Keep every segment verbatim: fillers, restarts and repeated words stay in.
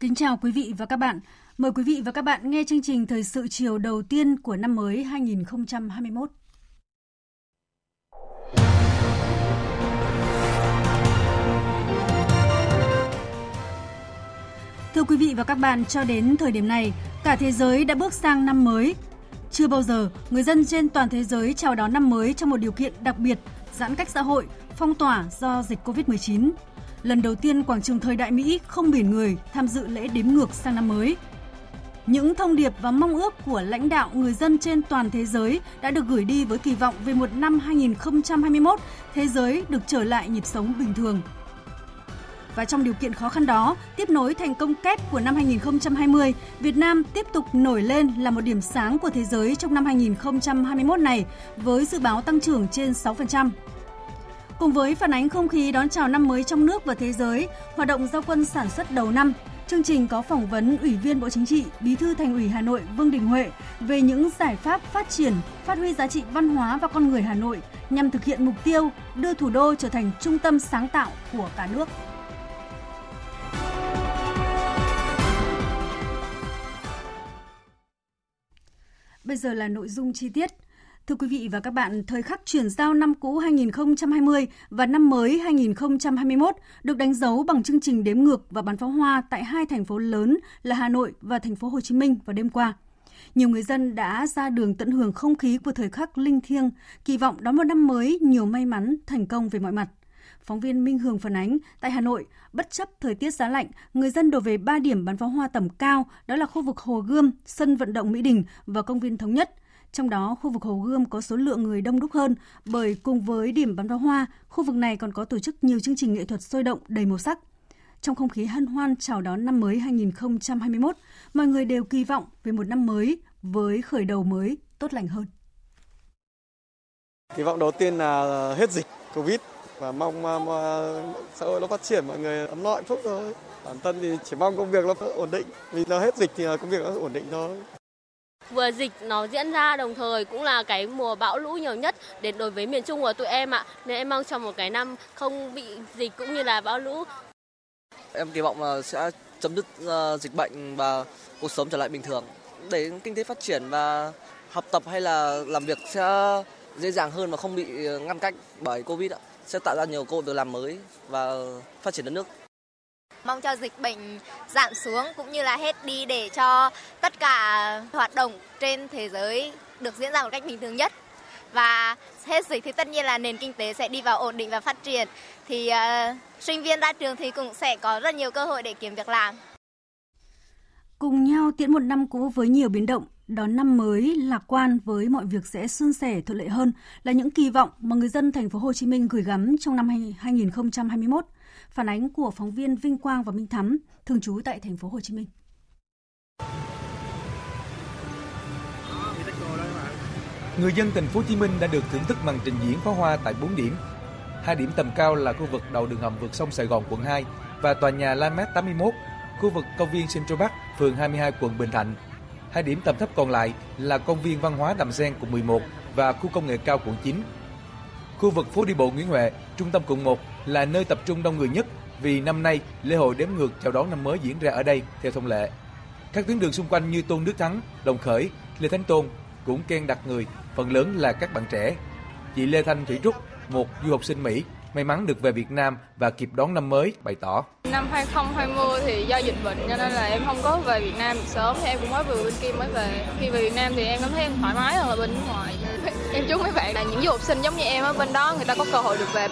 Kính chào quý vị và các bạn. Mời quý vị và các bạn nghe chương trình Thời sự chiều đầu tiên của năm mới hai nghìn không trăm hai mươi mốt. Thưa quý vị và các bạn, cho đến thời điểm này, cả thế giới đã bước sang năm mới. Chưa bao giờ, người dân trên toàn thế giới chào đón năm mới trong một điều kiện đặc biệt, giãn cách xã hội, phong tỏa do dịch cô vít mười chín. Lần đầu tiên quảng trường Thời Đại Mỹ không biển người tham dự lễ đếm ngược sang năm mới. Những thông điệp và mong ước của lãnh đạo người dân trên toàn thế giới đã được gửi đi với kỳ vọng về một năm hai nghìn không trăm hai mươi mốt, thế giới được trở lại nhịp sống bình thường. Và trong điều kiện khó khăn đó, tiếp nối thành công kép của năm hai nghìn không trăm hai mươi, Việt Nam tiếp tục nổi lên là một điểm sáng của thế giới trong năm hai nghìn không trăm hai mươi mốt này với dự báo tăng trưởng trên sáu phần trăm. Cùng với phản ánh không khí đón chào năm mới trong nước và thế giới, hoạt động giao quân sản xuất đầu năm, chương trình có phỏng vấn Ủy viên Bộ Chính trị, Bí thư Thành ủy Hà Nội Vương Đình Huệ về những giải pháp phát triển, phát huy giá trị văn hóa và con người Hà Nội nhằm thực hiện mục tiêu đưa thủ đô trở thành trung tâm sáng tạo của cả nước. Bây giờ là nội dung chi tiết. Thưa quý vị và các bạn, thời khắc chuyển giao năm cũ hai nghìn không trăm hai mươi và năm mới hai nghìn không trăm hai mươi mốt được đánh dấu bằng chương trình đếm ngược và bắn pháo hoa tại hai thành phố lớn là Hà Nội và thành phố Hồ Chí Minh vào đêm qua. Nhiều người dân đã ra đường tận hưởng không khí của thời khắc linh thiêng, kỳ vọng đón một năm mới nhiều may mắn, thành công về mọi mặt. Phóng viên Minh Hường phản ánh, tại Hà Nội, bất chấp thời tiết giá lạnh, người dân đổ về ba điểm bắn pháo hoa tầm cao, đó là khu vực Hồ Gươm, sân vận động Mỹ Đình và công viên Thống Nhất. Trong đó, khu vực Hồ Gươm có số lượng người đông đúc hơn bởi cùng với điểm bắn pháo hoa, khu vực này còn có tổ chức nhiều chương trình nghệ thuật sôi động đầy màu sắc. Trong không khí hân hoan chào đón năm mới hai nghìn không trăm hai mươi mốt, mọi người đều kỳ vọng về một năm mới với khởi đầu mới tốt lành hơn. Kỳ vọng đầu tiên là hết dịch Covid và mong xã hội nó phát triển, mọi người ấm no hạnh phúc thôi. Bản thân thì chỉ mong công việc nó ổn định, vì nó hết dịch thì công việc nó ổn định thôi. Vừa dịch nó diễn ra đồng thời cũng là cái mùa bão lũ nhiều nhất đến đối với miền Trung của tụi em ạ. Nên em mong trong một cái năm không bị dịch cũng như là bão lũ. Em kỳ vọng là sẽ chấm dứt dịch bệnh và cuộc sống trở lại bình thường. Để kinh tế phát triển và học tập hay là làm việc sẽ dễ dàng hơn và không bị ngăn cách bởi Covid ạ. Sẽ tạo ra nhiều cơ hội việc làm mới và phát triển đất nước. Mong cho dịch bệnh giảm xuống cũng như là hết đi để cho tất cả hoạt động trên thế giới được diễn ra một cách bình thường nhất. Và hết dịch thì tất nhiên là nền kinh tế sẽ đi vào ổn định và phát triển. Thì uh, sinh viên ra trường thì cũng sẽ có rất nhiều cơ hội để kiếm việc làm. Cùng nhau tiễn một năm cũ với nhiều biến động, đón năm mới lạc quan với mọi việc sẽ suôn sẻ thuận lợi hơn là những kỳ vọng mà người dân thành phố Hồ Chí Minh gửi gắm trong năm hai nghìn không trăm hai mươi mốt. Phản ánh của phóng viên Vinh Quang và Minh Thắm, thường trú tại thành phố Hồ Chí Minh. Người dân thành phố Hồ Chí Minh đã được thưởng thức màn trình diễn pháo hoa tại bốn điểm. Hai điểm tầm cao là khu vực đầu đường hầm vượt sông Sài Gòn quận hai và tòa nhà Landmark tám mươi mốt, khu vực công viên Central Park, phường hai mươi hai quận Bình Thạnh. Hai điểm tầm thấp còn lại là công viên văn hóa Đàm Sen quận mười một và khu công nghệ cao quận chín. Khu vực phố đi bộ Nguyễn Huệ, trung tâm quận một là nơi tập trung đông người nhất vì năm nay lễ hội đếm ngược chào đón năm mới diễn ra ở đây theo thông lệ. Các tuyến đường xung quanh như Tôn Đức Thắng, Đồng Khởi, Lê Thánh Tôn cũng ken đặc người, phần lớn là các bạn trẻ. Chị Lê Thanh Thủy Trúc, một du học sinh Mỹ, may mắn được về Việt Nam và kịp đón năm mới, bày tỏ. Năm hai nghìn không trăm hai mươi thì do dịch bệnh cho nên là em không có về Việt Nam sớm, thì em cũng mới vừa bên kia mới về. Khi về Việt Nam thì em cảm thấy em thoải mái hơn ở bên ngoài. Em chúc mấy bạn là những du học sinh giống như em ở bên đó người ta có cơ hội được về.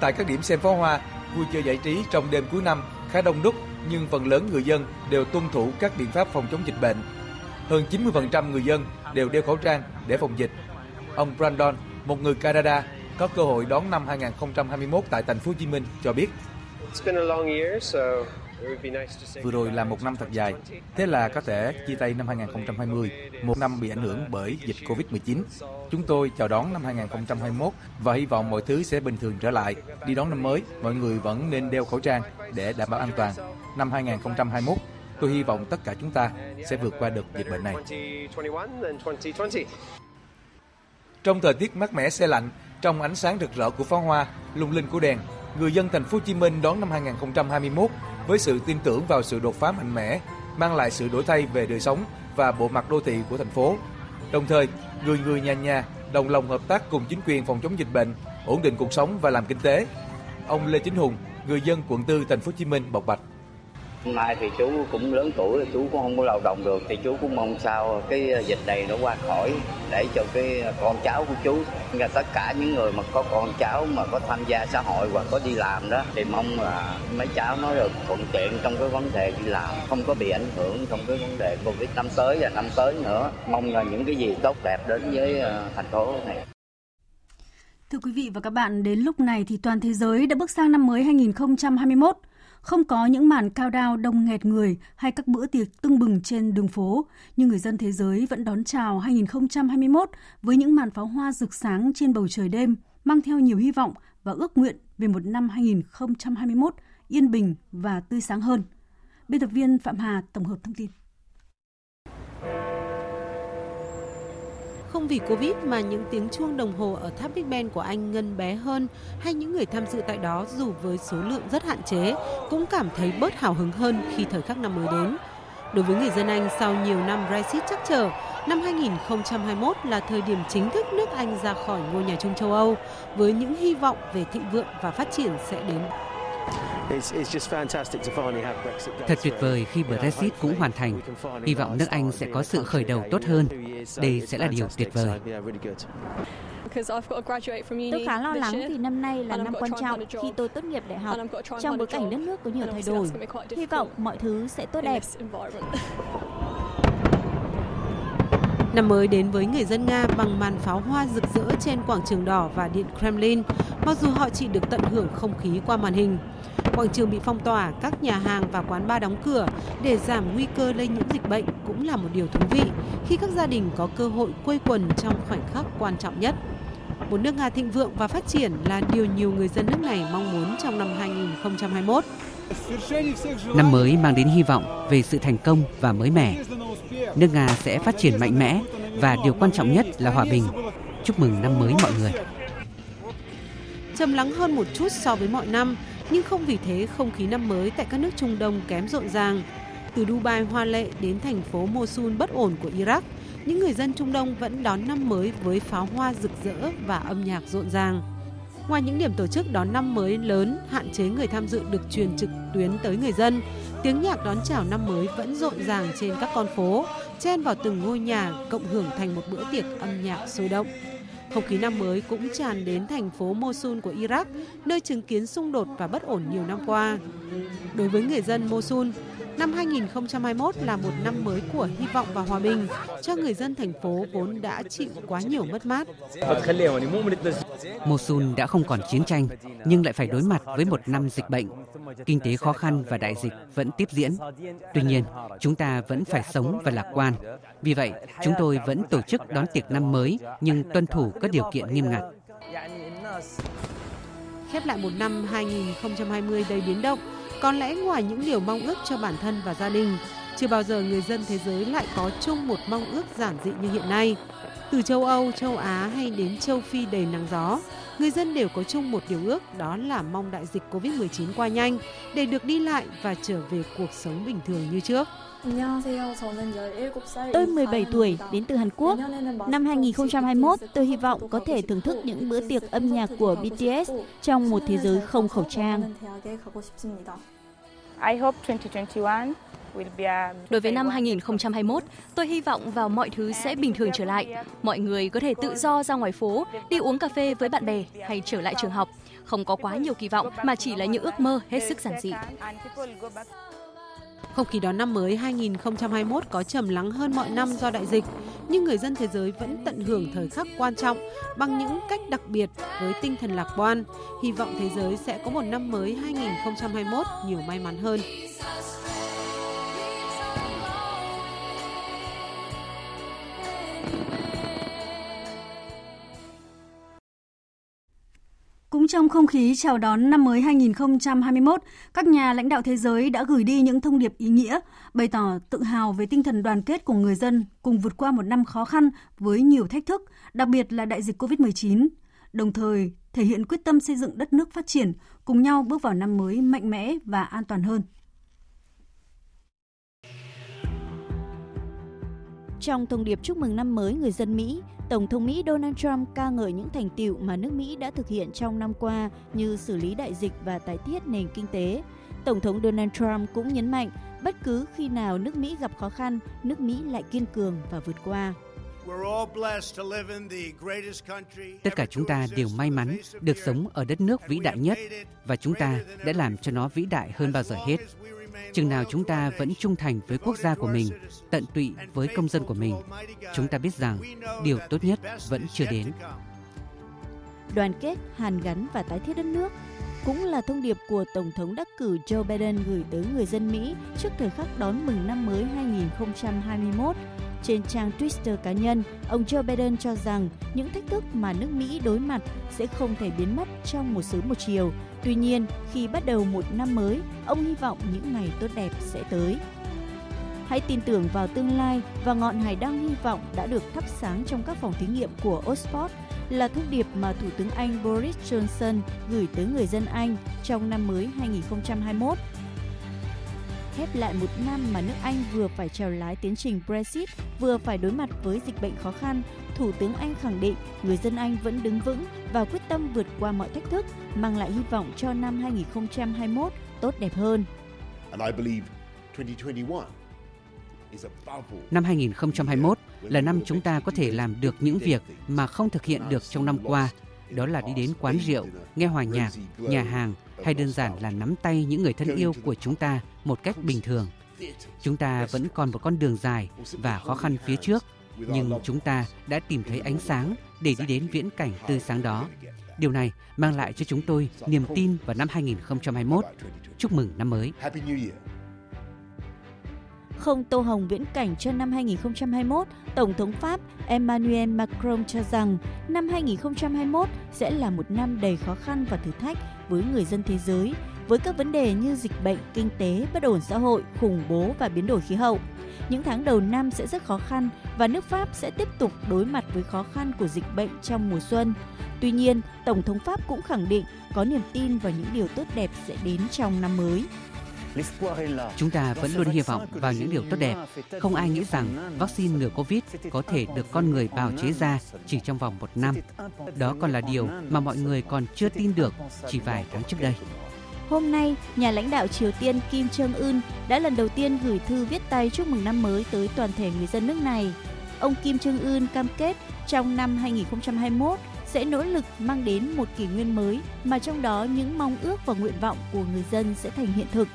Tại các điểm xem pháo hoa, vui chơi giải trí trong đêm cuối năm khá đông đúc nhưng phần lớn người dân đều tuân thủ các biện pháp phòng chống dịch bệnh. Hơn chín mươi phần trăm người dân đều đeo khẩu trang để phòng dịch. Ông Brandon, một người Canada, có cơ hội đón năm hai không hai mốt tại thành phố Hồ Chí Minh cho biết. Vừa rồi là một năm thật dài, thế là có thể chia tay năm hai không hai không, một năm bị ảnh hưởng bởi dịch covid mười chín. Chúng tôi chào đón năm hai không hai mốt và hy vọng mọi thứ sẽ bình thường trở lại. Đi đón năm mới, mọi người vẫn nên đeo khẩu trang để đảm bảo an toàn. Năm hai không hai mốt, tôi hy vọng tất cả chúng ta sẽ vượt qua được dịch bệnh này. Trong thời tiết mát mẻ se lạnh, trong ánh sáng rực rỡ của pháo hoa, lung linh của đèn, người dân thành phố Hồ Chí Minh đón năm hai không hai mốt với sự tin tưởng vào sự đột phá mạnh mẽ, mang lại sự đổi thay về đời sống và bộ mặt đô thị của thành phố. Đồng thời, người người nhà nhà đồng lòng hợp tác cùng chính quyền phòng chống dịch bệnh, ổn định cuộc sống và làm kinh tế. Ông Lê Chính Hùng, người dân quận tư thành phố Hồ Chí Minh bộc bạch. Hôm nay thì chú cũng lớn tuổi, chú cũng không có lao động được, thì chú cũng mong sao cái dịch này nó qua khỏi để cho cái con cháu của chú, và tất cả những người mà có con cháu mà có tham gia xã hội và có đi làm đó, thì mong là mấy cháu nó được thuận tiện trong cái vấn đề đi làm, không có bị ảnh hưởng trong cái vấn đề Covid năm tới và năm tới nữa. Mong là những cái gì tốt đẹp đến với thành phố này. Thưa quý vị và các bạn, đến lúc này thì toàn thế giới đã bước sang năm mới hai không hai mốt. Không có những màn cao đao đông nghẹt người hay các bữa tiệc tưng bừng trên đường phố, nhưng người dân thế giới vẫn đón chào hai không hai mốt với những màn pháo hoa rực sáng trên bầu trời đêm, mang theo nhiều hy vọng và ước nguyện về một năm hai không hai mốt yên bình và tươi sáng hơn. Biên tập viên Phạm Hà tổng hợp thông tin. Không vì Covid mà những tiếng chuông đồng hồ ở tháp Big Ben của Anh ngân bé hơn, hay những người tham dự tại đó dù với số lượng rất hạn chế cũng cảm thấy bớt hào hứng hơn khi thời khắc năm mới đến. Đối với người dân Anh, sau nhiều năm Brexit trắc trở, năm hai không hai mốt là thời điểm chính thức nước Anh ra khỏi ngôi nhà chung châu Âu với những hy vọng về thịnh vượng và phát triển sẽ đến. Thật tuyệt vời khi Brexit cũng hoàn thành. Hy vọng nước Anh sẽ có sự khởi đầu tốt hơn. Đây sẽ là điều tuyệt vời. Tôi khá lo lắng vì năm nay là năm quan trọng khi tôi tốt nghiệp đại học. Trong bối cảnh đất nước có nhiều thay đổi, hy vọng mọi thứ sẽ tốt đẹp. Năm mới đến với người dân Nga bằng màn pháo hoa rực rỡ trên quảng trường đỏ và điện Kremlin, mặc dù họ chỉ được tận hưởng không khí qua màn hình. Quảng trường bị phong tỏa, các nhà hàng và quán bar đóng cửa để giảm nguy cơ lây nhiễm dịch bệnh cũng là một điều thú vị khi các gia đình có cơ hội quây quần trong khoảnh khắc quan trọng nhất. Một nước Nga thịnh vượng và phát triển là điều nhiều người dân nước này mong muốn trong năm hai không hai mốt. Năm mới mang đến hy vọng về sự thành công và mới mẻ. Nước Nga sẽ phát triển mạnh mẽ và điều quan trọng nhất là hòa bình. Chúc mừng năm mới mọi người. Trầm lắng hơn một chút so với mọi năm, nhưng không vì thế không khí năm mới tại các nước Trung Đông kém rộn ràng. Từ Dubai hoa lệ đến thành phố Mosul bất ổn của Iraq, những người dân Trung Đông vẫn đón năm mới với pháo hoa rực rỡ và âm nhạc rộn ràng. Ngoài những điểm tổ chức đón năm mới lớn, hạn chế người tham dự được truyền trực tuyến tới người dân, tiếng nhạc đón chào năm mới vẫn rộn ràng trên các con phố, chen vào từng ngôi nhà, cộng hưởng thành một bữa tiệc âm nhạc sôi động. Không khí năm mới cũng tràn đến thành phố Mosul của Iraq, nơi chứng kiến xung đột và bất ổn nhiều năm qua. Đối với người dân Mosul, năm hai không hai mốt là một năm mới của hy vọng và hòa bình cho người dân thành phố vốn đã chịu quá nhiều mất mát. Mosul đã không còn chiến tranh, nhưng lại phải đối mặt với một năm dịch bệnh. Kinh tế khó khăn và đại dịch vẫn tiếp diễn. Tuy nhiên, chúng ta vẫn phải sống và lạc quan. Vì vậy, chúng tôi vẫn tổ chức đón tiệc năm mới, nhưng tuân thủ các điều kiện nghiêm ngặt. Khép lại một năm hai không hai không đầy biến động, có lẽ ngoài những điều mong ước cho bản thân và gia đình, chưa bao giờ người dân thế giới lại có chung một mong ước giản dị như hiện nay. Từ châu Âu, châu Á hay đến châu Phi đầy nắng gió, người dân đều có chung một điều ước, đó là mong đại dịch covid mười chín qua nhanh để được đi lại và trở về cuộc sống bình thường như trước. Tôi mười bảy tuổi, đến từ Hàn Quốc. Năm hai không hai mốt, tôi hy vọng có thể thưởng thức những bữa tiệc âm nhạc của bê tê ét trong một thế giới không khẩu trang. Đối với năm hai không hai mốt, tôi hy vọng vào mọi thứ sẽ bình thường trở lại. Mọi người có thể tự do ra ngoài phố, đi uống cà phê với bạn bè hay trở lại trường học. không có quá nhiều kỳ vọng mà chỉ là những ước mơ hết sức giản dị. Không khí đón năm mới hai nghìn không trăm hai mươi mốt có trầm lắng hơn mọi năm do đại dịch, nhưng người dân thế giới vẫn tận hưởng thời khắc quan trọng bằng những cách đặc biệt với tinh thần lạc quan. Hy vọng thế giới sẽ có một năm mới hai nghìn không trăm hai mươi mốt nhiều may mắn hơn. Cũng trong không khí chào đón năm mới hai nghìn không trăm hai mươi mốt, các nhà lãnh đạo thế giới đã gửi đi những thông điệp ý nghĩa, bày tỏ tự hào về tinh thần đoàn kết của người dân cùng vượt qua một năm khó khăn với nhiều thách thức, đặc biệt là đại dịch covid mười chín, đồng thời thể hiện quyết tâm xây dựng đất nước phát triển, cùng nhau bước vào năm mới mạnh mẽ và an toàn hơn. Trong thông điệp chúc mừng năm mới người dân Mỹ, Tổng thống Mỹ Donald Trump ca ngợi những thành tựu mà nước Mỹ đã thực hiện trong năm qua như xử lý đại dịch và tái thiết nền kinh tế. Tổng thống Donald Trump cũng nhấn mạnh, bất cứ khi nào nước Mỹ gặp khó khăn, nước Mỹ lại kiên cường và vượt qua. Tất cả chúng ta đều may mắn được sống ở đất nước vĩ đại nhất và chúng ta đã làm cho nó vĩ đại hơn bao giờ hết. Chừng nào chúng ta vẫn trung thành với quốc gia của mình, tận tụy với công dân của mình, chúng ta biết rằng điều tốt nhất vẫn chưa đến. Đoàn kết, hàn gắn và tái thiết đất nước cũng là thông điệp của Tổng thống đắc cử Joe Biden gửi tới người dân Mỹ trước thời khắc đón mừng năm mới hai nghìn không trăm hai mươi mốt. Trên trang Twitter cá nhân, ông Joe Biden cho rằng những thách thức mà nước Mỹ đối mặt sẽ không thể biến mất trong một sớm một chiều. Tuy nhiên, khi bắt đầu một năm mới, ông hy vọng những ngày tốt đẹp sẽ tới. Hãy tin tưởng vào tương lai và ngọn hải đăng hy vọng đã được thắp sáng trong các phòng thí nghiệm của Oxford là thông điệp mà Thủ tướng Anh Boris Johnson gửi tới người dân Anh trong năm mới hai nghìn không trăm hai mươi mốt. Khép lại một năm mà nước Anh vừa phải trèo lái tiến trình Brexit, vừa phải đối mặt với dịch bệnh khó khăn, Thủ tướng Anh khẳng định người dân Anh vẫn đứng vững và quyết tâm vượt qua mọi thách thức, mang lại hy vọng cho năm hai nghìn không trăm hai mươi mốt tốt đẹp hơn. Năm hai nghìn không trăm hai mươi mốt là năm chúng ta có thể làm được những việc mà không thực hiện được trong năm qua, đó là đi đến quán rượu, nghe hòa nhạc, nhà hàng hay đơn giản là nắm tay những người thân yêu của chúng ta một cách bình thường. Chúng ta vẫn còn một con đường dài và khó khăn phía trước, nhưng chúng ta đã tìm thấy ánh sáng để đi đến viễn cảnh tươi sáng đó. Điều này mang lại cho chúng tôi niềm tin vào năm hai nghìn không trăm hai mươi mốt. Chúc mừng năm mới! Không tô hồng viễn cảnh cho năm hai nghìn không trăm hai mươi mốt, Tổng thống Pháp Emmanuel Macron cho rằng năm hai nghìn không trăm hai mươi mốt sẽ là một năm đầy khó khăn và thử thách với người dân thế giới, với các vấn đề như dịch bệnh, kinh tế, bất ổn xã hội, khủng bố và biến đổi khí hậu. Những tháng đầu năm sẽ rất khó khăn và nước Pháp sẽ tiếp tục đối mặt với khó khăn của dịch bệnh trong mùa xuân. Tuy nhiên, Tổng thống Pháp cũng khẳng định có niềm tin vào những điều tốt đẹp sẽ đến trong năm mới. Chúng ta vẫn luôn hy vọng vào những điều tốt đẹp. Không ai nghĩ rằng vaccine ngừa Covid có thể được con người bào chế ra chỉ trong vòng một năm. Đó còn là điều mà mọi người còn chưa tin được chỉ vài tháng trước đây. Hôm nay, nhà lãnh đạo Triều Tiên Kim Jong-un đã lần đầu tiên gửi thư viết tay chúc mừng năm mới tới toàn thể người dân nước này. Ông Kim Jong-un cam kết trong năm hai nghìn không trăm hai mươi mốt sẽ nỗ lực mang đến một kỷ nguyên mới mà trong đó những mong ước và nguyện vọng của người dân sẽ thành hiện thực.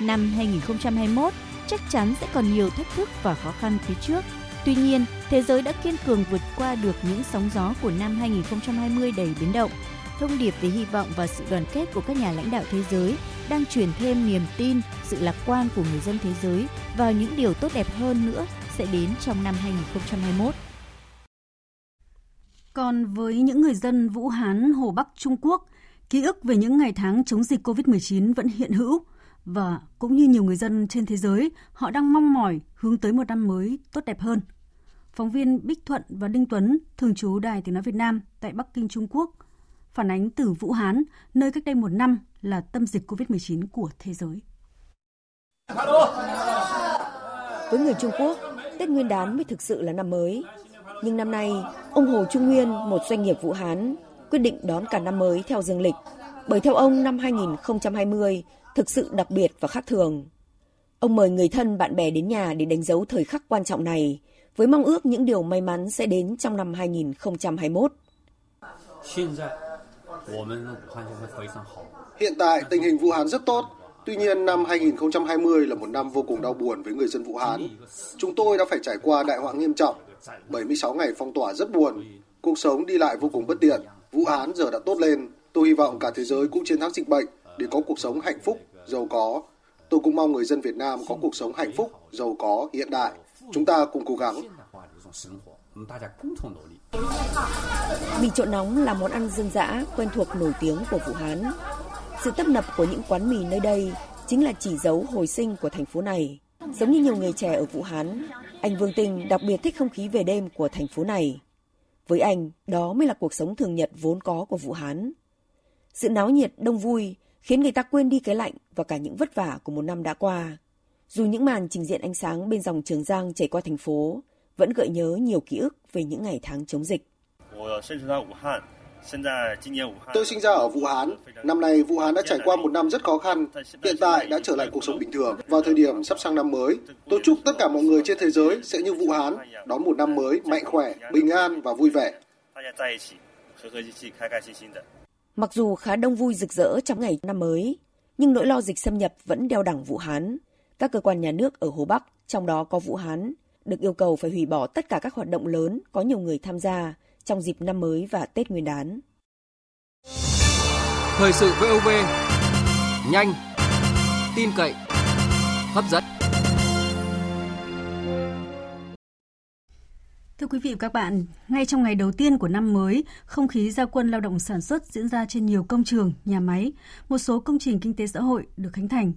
Năm hai nghìn không trăm hai mươi mốt chắc chắn sẽ còn nhiều thách thức và khó khăn phía trước. Tuy nhiên, thế giới đã kiên cường vượt qua được những sóng gió của năm hai nghìn không trăm hai mươi đầy biến động. Thông điệp về hy vọng và sự đoàn kết của các nhà lãnh đạo thế giới đang truyền thêm niềm tin, sự lạc quan của người dân thế giới vào những điều tốt đẹp hơn nữa sẽ đến trong năm hai nghìn không trăm hai mươi mốt. Còn với những người dân Vũ Hán, Hồ Bắc, Trung Quốc, ký ức về những ngày tháng chống dịch covid mười chín vẫn hiện hữu. Và cũng như nhiều người dân trên thế giới, họ đang mong mỏi hướng tới một năm mới tốt đẹp hơn. Phóng viên Bích Thuận và Đinh Tuấn, thường trú Đài Tiếng Nói Việt Nam tại Bắc Kinh, Trung Quốc, phản ánh từ Vũ Hán, nơi cách đây một năm là tâm dịch covid mười chín của thế giới. Với người Trung Quốc, Tết Nguyên đán mới thực sự là năm mới. Nhưng năm nay, ông Hồ Trung Nguyên, một doanh nghiệp Vũ Hán, quyết định đón cả năm mới theo dương lịch. Bởi theo ông, năm hai nghìn không trăm hai mươi thực sự đặc biệt và khác thường. Ông mời người thân, bạn bè đến nhà để đánh dấu thời khắc quan trọng này, với mong ước những điều may mắn sẽ đến trong năm hai nghìn không trăm hai mươi mốt. Hiện tại, tình hình Vũ Hán rất tốt. Tuy nhiên, năm hai nghìn không trăm hai mươi là một năm vô cùng đau buồn với người dân Vũ Hán. Chúng tôi đã phải trải qua đại họa nghiêm trọng, bảy mươi sáu ngày phong tỏa rất buồn, cuộc sống đi lại vô cùng bất tiện. Vũ Hán giờ đã tốt lên. Tôi hy vọng cả thế giới cũng chiến thắng dịch bệnh để có cuộc sống hạnh phúc, giàu có. Tôi cũng mong người dân Việt Nam có cuộc sống hạnh phúc, giàu có, hiện đại. Chúng ta cùng cố gắng. Mì trộn nóng là món ăn dân dã quen thuộc nổi tiếng của Vũ Hán. Sự tấp nập của những quán mì nơi đây chính là chỉ dấu hồi sinh của thành phố này. Giống như nhiều người trẻ ở Vũ Hán, anh Vương Tình đặc biệt thích không khí về đêm của thành phố này. Với anh, đó mới là cuộc sống thường nhật vốn có của Vũ Hán. Sự náo nhiệt, đông vui khiến người ta quên đi cái lạnh và cả những vất vả của một năm đã qua. Dù những màn trình diễn ánh sáng bên dòng Trường Giang chảy qua thành phố vẫn gợi nhớ nhiều ký ức về những ngày tháng chống dịch. Tôi sinh ra ở Vũ Hán. Năm nay Vũ Hán đã trải qua một năm rất khó khăn, hiện tại đã trở lại cuộc sống bình thường. Vào thời điểm sắp sang năm mới, tôi chúc tất cả mọi người trên thế giới sẽ như Vũ Hán, đón một năm mới mạnh khỏe, bình an và vui vẻ. Mặc dù khá đông vui rực rỡ trong ngày năm mới, nhưng nỗi lo dịch xâm nhập vẫn đeo đẳng Vũ Hán. Các cơ quan nhà nước ở Hồ Bắc, trong đó có Vũ Hán, được yêu cầu phải hủy bỏ tất cả các hoạt động lớn có nhiều người tham gia trong dịp năm mới và Tết Nguyên đán. Thời sự vê o vê, nhanh, tin cậy, hấp dẫn. Thưa quý vị và các bạn, ngay trong ngày đầu tiên của năm mới, không khí ra quân lao động sản xuất diễn ra trên nhiều công trường, nhà máy, một số công trình kinh tế xã hội được khánh thành.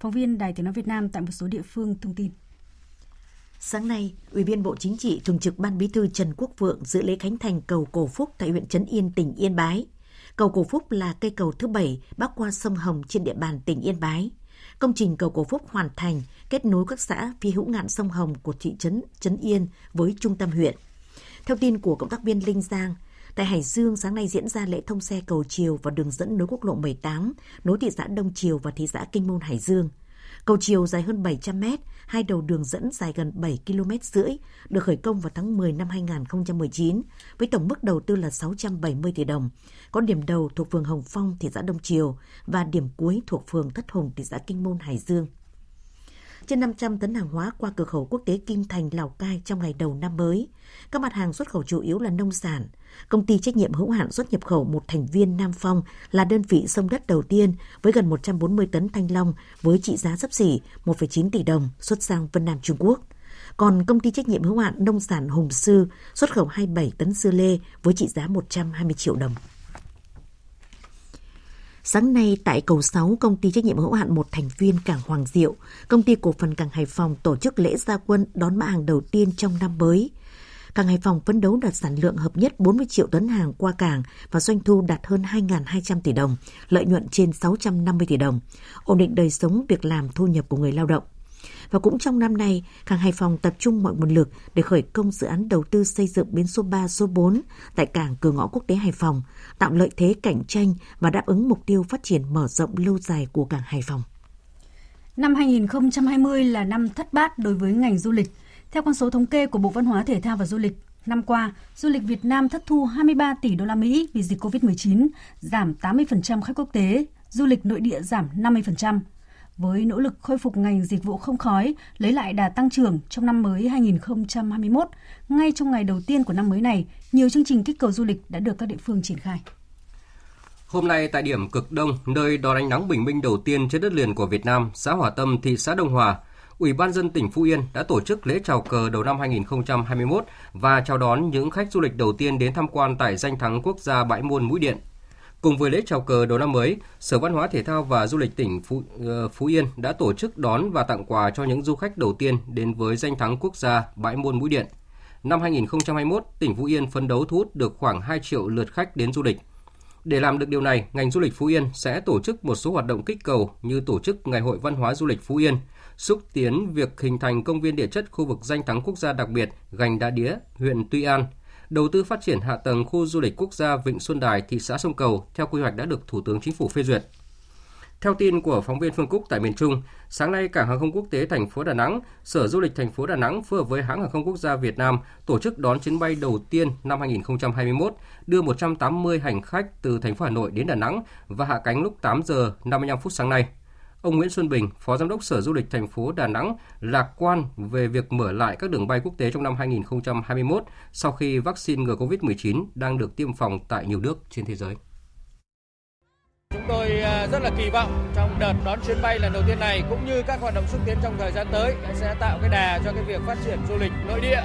Phóng viên Đài Tiếng nói Việt Nam tại một số địa phương thông tin. Sáng nay, Ủy viên Bộ Chính trị, Thường trực Ban Bí thư Trần Quốc Vượng dự lễ khánh thành cầu Cổ Phúc tại huyện Trấn Yên, tỉnh Yên Bái. Cầu Cổ Phúc là cây cầu thứ bảy bắc qua sông Hồng trên địa bàn tỉnh Yên Bái. Công trình cầu Cổ Phúc hoàn thành, kết nối các xã phía hữu ngạn sông Hồng của thị trấn Trấn Yên với trung tâm huyện. Theo tin của cộng tác viên Linh Giang, tại Hải Dương sáng nay diễn ra lễ thông xe cầu Chiều và đường dẫn nối quốc lộ mười tám, nối thị xã Đông Triều và thị xã Kinh Môn Hải Dương. Cầu Chiều dài hơn bảy trăm mét, hai đầu đường dẫn dài gần bảy phẩy năm ki lô mét, được khởi công vào tháng mười năm hai nghìn không trăm mười chín, với tổng mức đầu tư là sáu trăm bảy mươi tỷ đồng, có điểm đầu thuộc phường Hồng Phong, thị xã Đông Triều và điểm cuối thuộc phường Thất Hùng, thị xã Kinh Môn, Hải Dương. Trên năm trăm tấn hàng hóa qua cửa khẩu quốc tế Kim Thành, Lào Cai trong ngày đầu năm mới. Các mặt hàng xuất khẩu chủ yếu là nông sản. Công ty trách nhiệm hữu hạn xuất nhập khẩu một thành viên Nam Phong là đơn vị xông đất đầu tiên với gần một trăm bốn mươi tấn thanh long với trị giá xấp xỉ một phẩy chín tỷ đồng xuất sang Vân Nam Trung Quốc. Còn công ty trách nhiệm hữu hạn nông sản Hùng Sư xuất khẩu hai mươi bảy tấn dưa lê với trị giá một trăm hai mươi triệu đồng. Sáng nay tại cầu sáu, công ty trách nhiệm hữu hạn một thành viên Cảng Hoàng Diệu, công ty cổ phần Cảng Hải Phòng tổ chức lễ ra quân đón mã hàng đầu tiên trong năm mới. Cảng Hải Phòng phấn đấu đạt sản lượng hợp nhất bốn mươi triệu tấn hàng qua cảng và doanh thu đạt hơn hai nghìn hai trăm tỷ đồng, lợi nhuận trên sáu trăm năm mươi tỷ đồng, ổn định đời sống, việc làm, thu nhập của người lao động. Và cũng trong năm nay, Cảng Hải Phòng tập trung mọi nguồn lực để khởi công dự án đầu tư xây dựng bến số ba, số bốn tại cảng cửa ngõ quốc tế Hải Phòng, tạo lợi thế cạnh tranh và đáp ứng mục tiêu phát triển mở rộng lâu dài của cảng Hải Phòng. Năm hai nghìn không trăm hai mươi là năm thất bát đối với ngành du lịch. Theo con số thống kê của Bộ Văn hóa, Thể thao và Du lịch, năm qua, du lịch Việt Nam thất thu hai mươi ba tỷ đô la Mỹ vì dịch covid mười chín, giảm tám mươi phần trăm khách quốc tế, du lịch nội địa giảm năm mươi phần trăm. Với nỗ lực khôi phục ngành dịch vụ không khói, lấy lại đà tăng trưởng trong năm mới hai nghìn không trăm hai mươi mốt, ngay trong ngày đầu tiên của năm mới này, nhiều chương trình kích cầu du lịch đã được các địa phương triển khai. Hôm nay tại điểm Cực Đông, nơi đón ánh nắng bình minh đầu tiên trên đất liền của Việt Nam, xã Hòa Tâm, thị xã Đông Hòa, Ủy ban nhân dân tỉnh Phú Yên đã tổ chức lễ chào cờ đầu năm hai nghìn không trăm hai mươi mốt và chào đón những khách du lịch đầu tiên đến tham quan tại danh thắng quốc gia Bãi Môn Mũi Điện. Cùng với lễ chào cờ đầu năm mới, Sở Văn hóa, Thể thao và Du lịch tỉnh Phú, uh, Phú Yên đã tổ chức đón và tặng quà cho những du khách đầu tiên đến với danh thắng quốc gia Bãi Môn Mũi Điện. Năm hai nghìn không trăm hai mươi mốt, tỉnh Phú Yên phấn đấu thu hút được khoảng hai triệu lượt khách đến du lịch. Để làm được điều này, ngành du lịch Phú Yên sẽ tổ chức một số hoạt động kích cầu như tổ chức Ngày hội Văn hóa Du lịch Phú Yên, xúc tiến việc hình thành công viên địa chất khu vực danh thắng quốc gia đặc biệt Gành Đá Đĩa, huyện Tuy An, đầu tư phát triển hạ tầng khu du lịch quốc gia Vịnh Xuân Đài, thị xã Sông Cầu theo quy hoạch đã được Thủ tướng Chính phủ phê duyệt. Theo tin của phóng viên Phương Cúc tại miền Trung, sáng nay Cảng hàng không quốc tế thành phố Đà Nẵng, Sở Du lịch thành phố Đà Nẵng phối hợp với Hãng hàng không quốc gia Việt Nam tổ chức đón chuyến bay đầu tiên năm hai không hai mốt, đưa một trăm tám mươi hành khách từ thành phố Hà Nội đến Đà Nẵng và hạ cánh lúc tám giờ năm mươi lăm phút sáng nay. Ông Nguyễn Xuân Bình, Phó Giám đốc Sở Du lịch thành phố Đà Nẵng lạc quan về việc mở lại các đường bay quốc tế trong năm hai không hai mốt sau khi vaccine ngừa covid mười chín đang được tiêm phòng tại nhiều nước trên thế giới. Chúng tôi rất là kỳ vọng trong đợt đón chuyến bay lần đầu tiên này cũng như các hoạt động xúc tiến trong thời gian tới sẽ tạo cái đà cho cái việc phát triển du lịch nội địa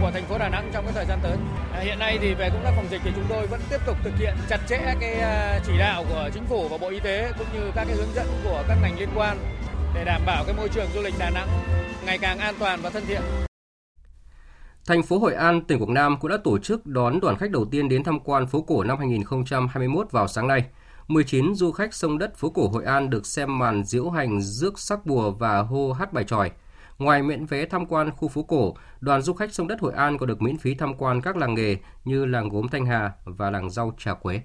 của thành phố Đà Nẵng trong cái thời gian tới. Hiện nay thì về công tác phòng dịch thì chúng tôi vẫn tiếp tục thực hiện chặt chẽ cái chỉ đạo của Chính phủ và Bộ Y tế cũng như các cái hướng dẫn của các ngành liên quan để đảm bảo cái môi trường du lịch Đà Nẵng ngày càng an toàn và thân thiện. Thành phố Hội An, tỉnh Quảng Nam cũng đã tổ chức đón đoàn khách đầu tiên đến tham quan phố cổ năm hai không hai mốt vào sáng nay. mười chín du khách sông đất phố cổ Hội An được xem màn diễu hành rước sắc bùa và hô hát bài chòi. Ngoài miễn vé tham quan khu phố cổ, đoàn du khách sông đất Hội An còn được miễn phí tham quan các làng nghề như làng gốm Thanh Hà và làng rau trà quế.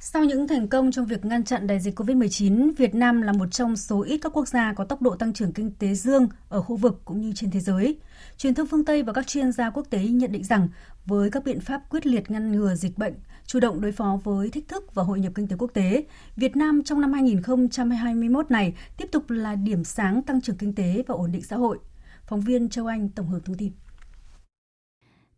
Sau những thành công trong việc ngăn chặn đại dịch covid mười chín, Việt Nam là một trong số ít các quốc gia có tốc độ tăng trưởng kinh tế dương ở khu vực cũng như trên thế giới. Truyền thông phương Tây và các chuyên gia quốc tế nhận định rằng với các biện pháp quyết liệt ngăn ngừa dịch bệnh, chủ động đối phó với thách thức và hội nhập kinh tế quốc tế, Việt Nam trong năm hai không hai mốt này tiếp tục là điểm sáng tăng trưởng kinh tế và ổn định xã hội. Phóng viên Châu Anh tổng hợp thông tin.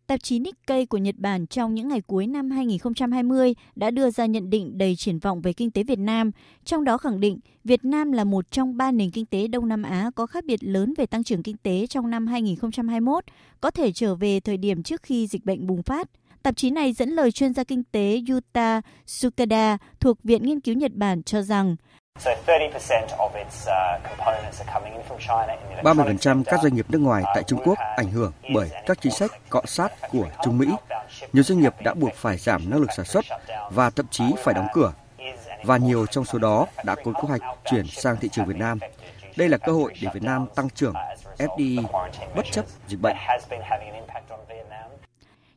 Tạp chí Nikkei của Nhật Bản trong những ngày cuối năm hai không hai không đã đưa ra nhận định đầy triển vọng về kinh tế Việt Nam, trong đó khẳng định Việt Nam là một trong ba nền kinh tế Đông Nam Á có khác biệt lớn về tăng trưởng kinh tế trong năm hai không hai mốt, có thể trở về thời điểm trước khi dịch bệnh bùng phát. Tạp chí này dẫn lời chuyên gia kinh tế Yuta Sukada thuộc Viện Nghiên cứu Nhật Bản cho rằng ba mươi phần trăm các doanh nghiệp nước ngoài tại Trung Quốc ảnh hưởng bởi các chính sách cọ sát của Trung Mỹ. Nhiều doanh nghiệp đã buộc phải giảm năng lực sản xuất và thậm chí phải đóng cửa. Và nhiều trong số đó đã có kế hoạch chuyển sang thị trường Việt Nam. Đây là cơ hội để Việt Nam tăng trưởng ép đê i bất chấp dịch bệnh.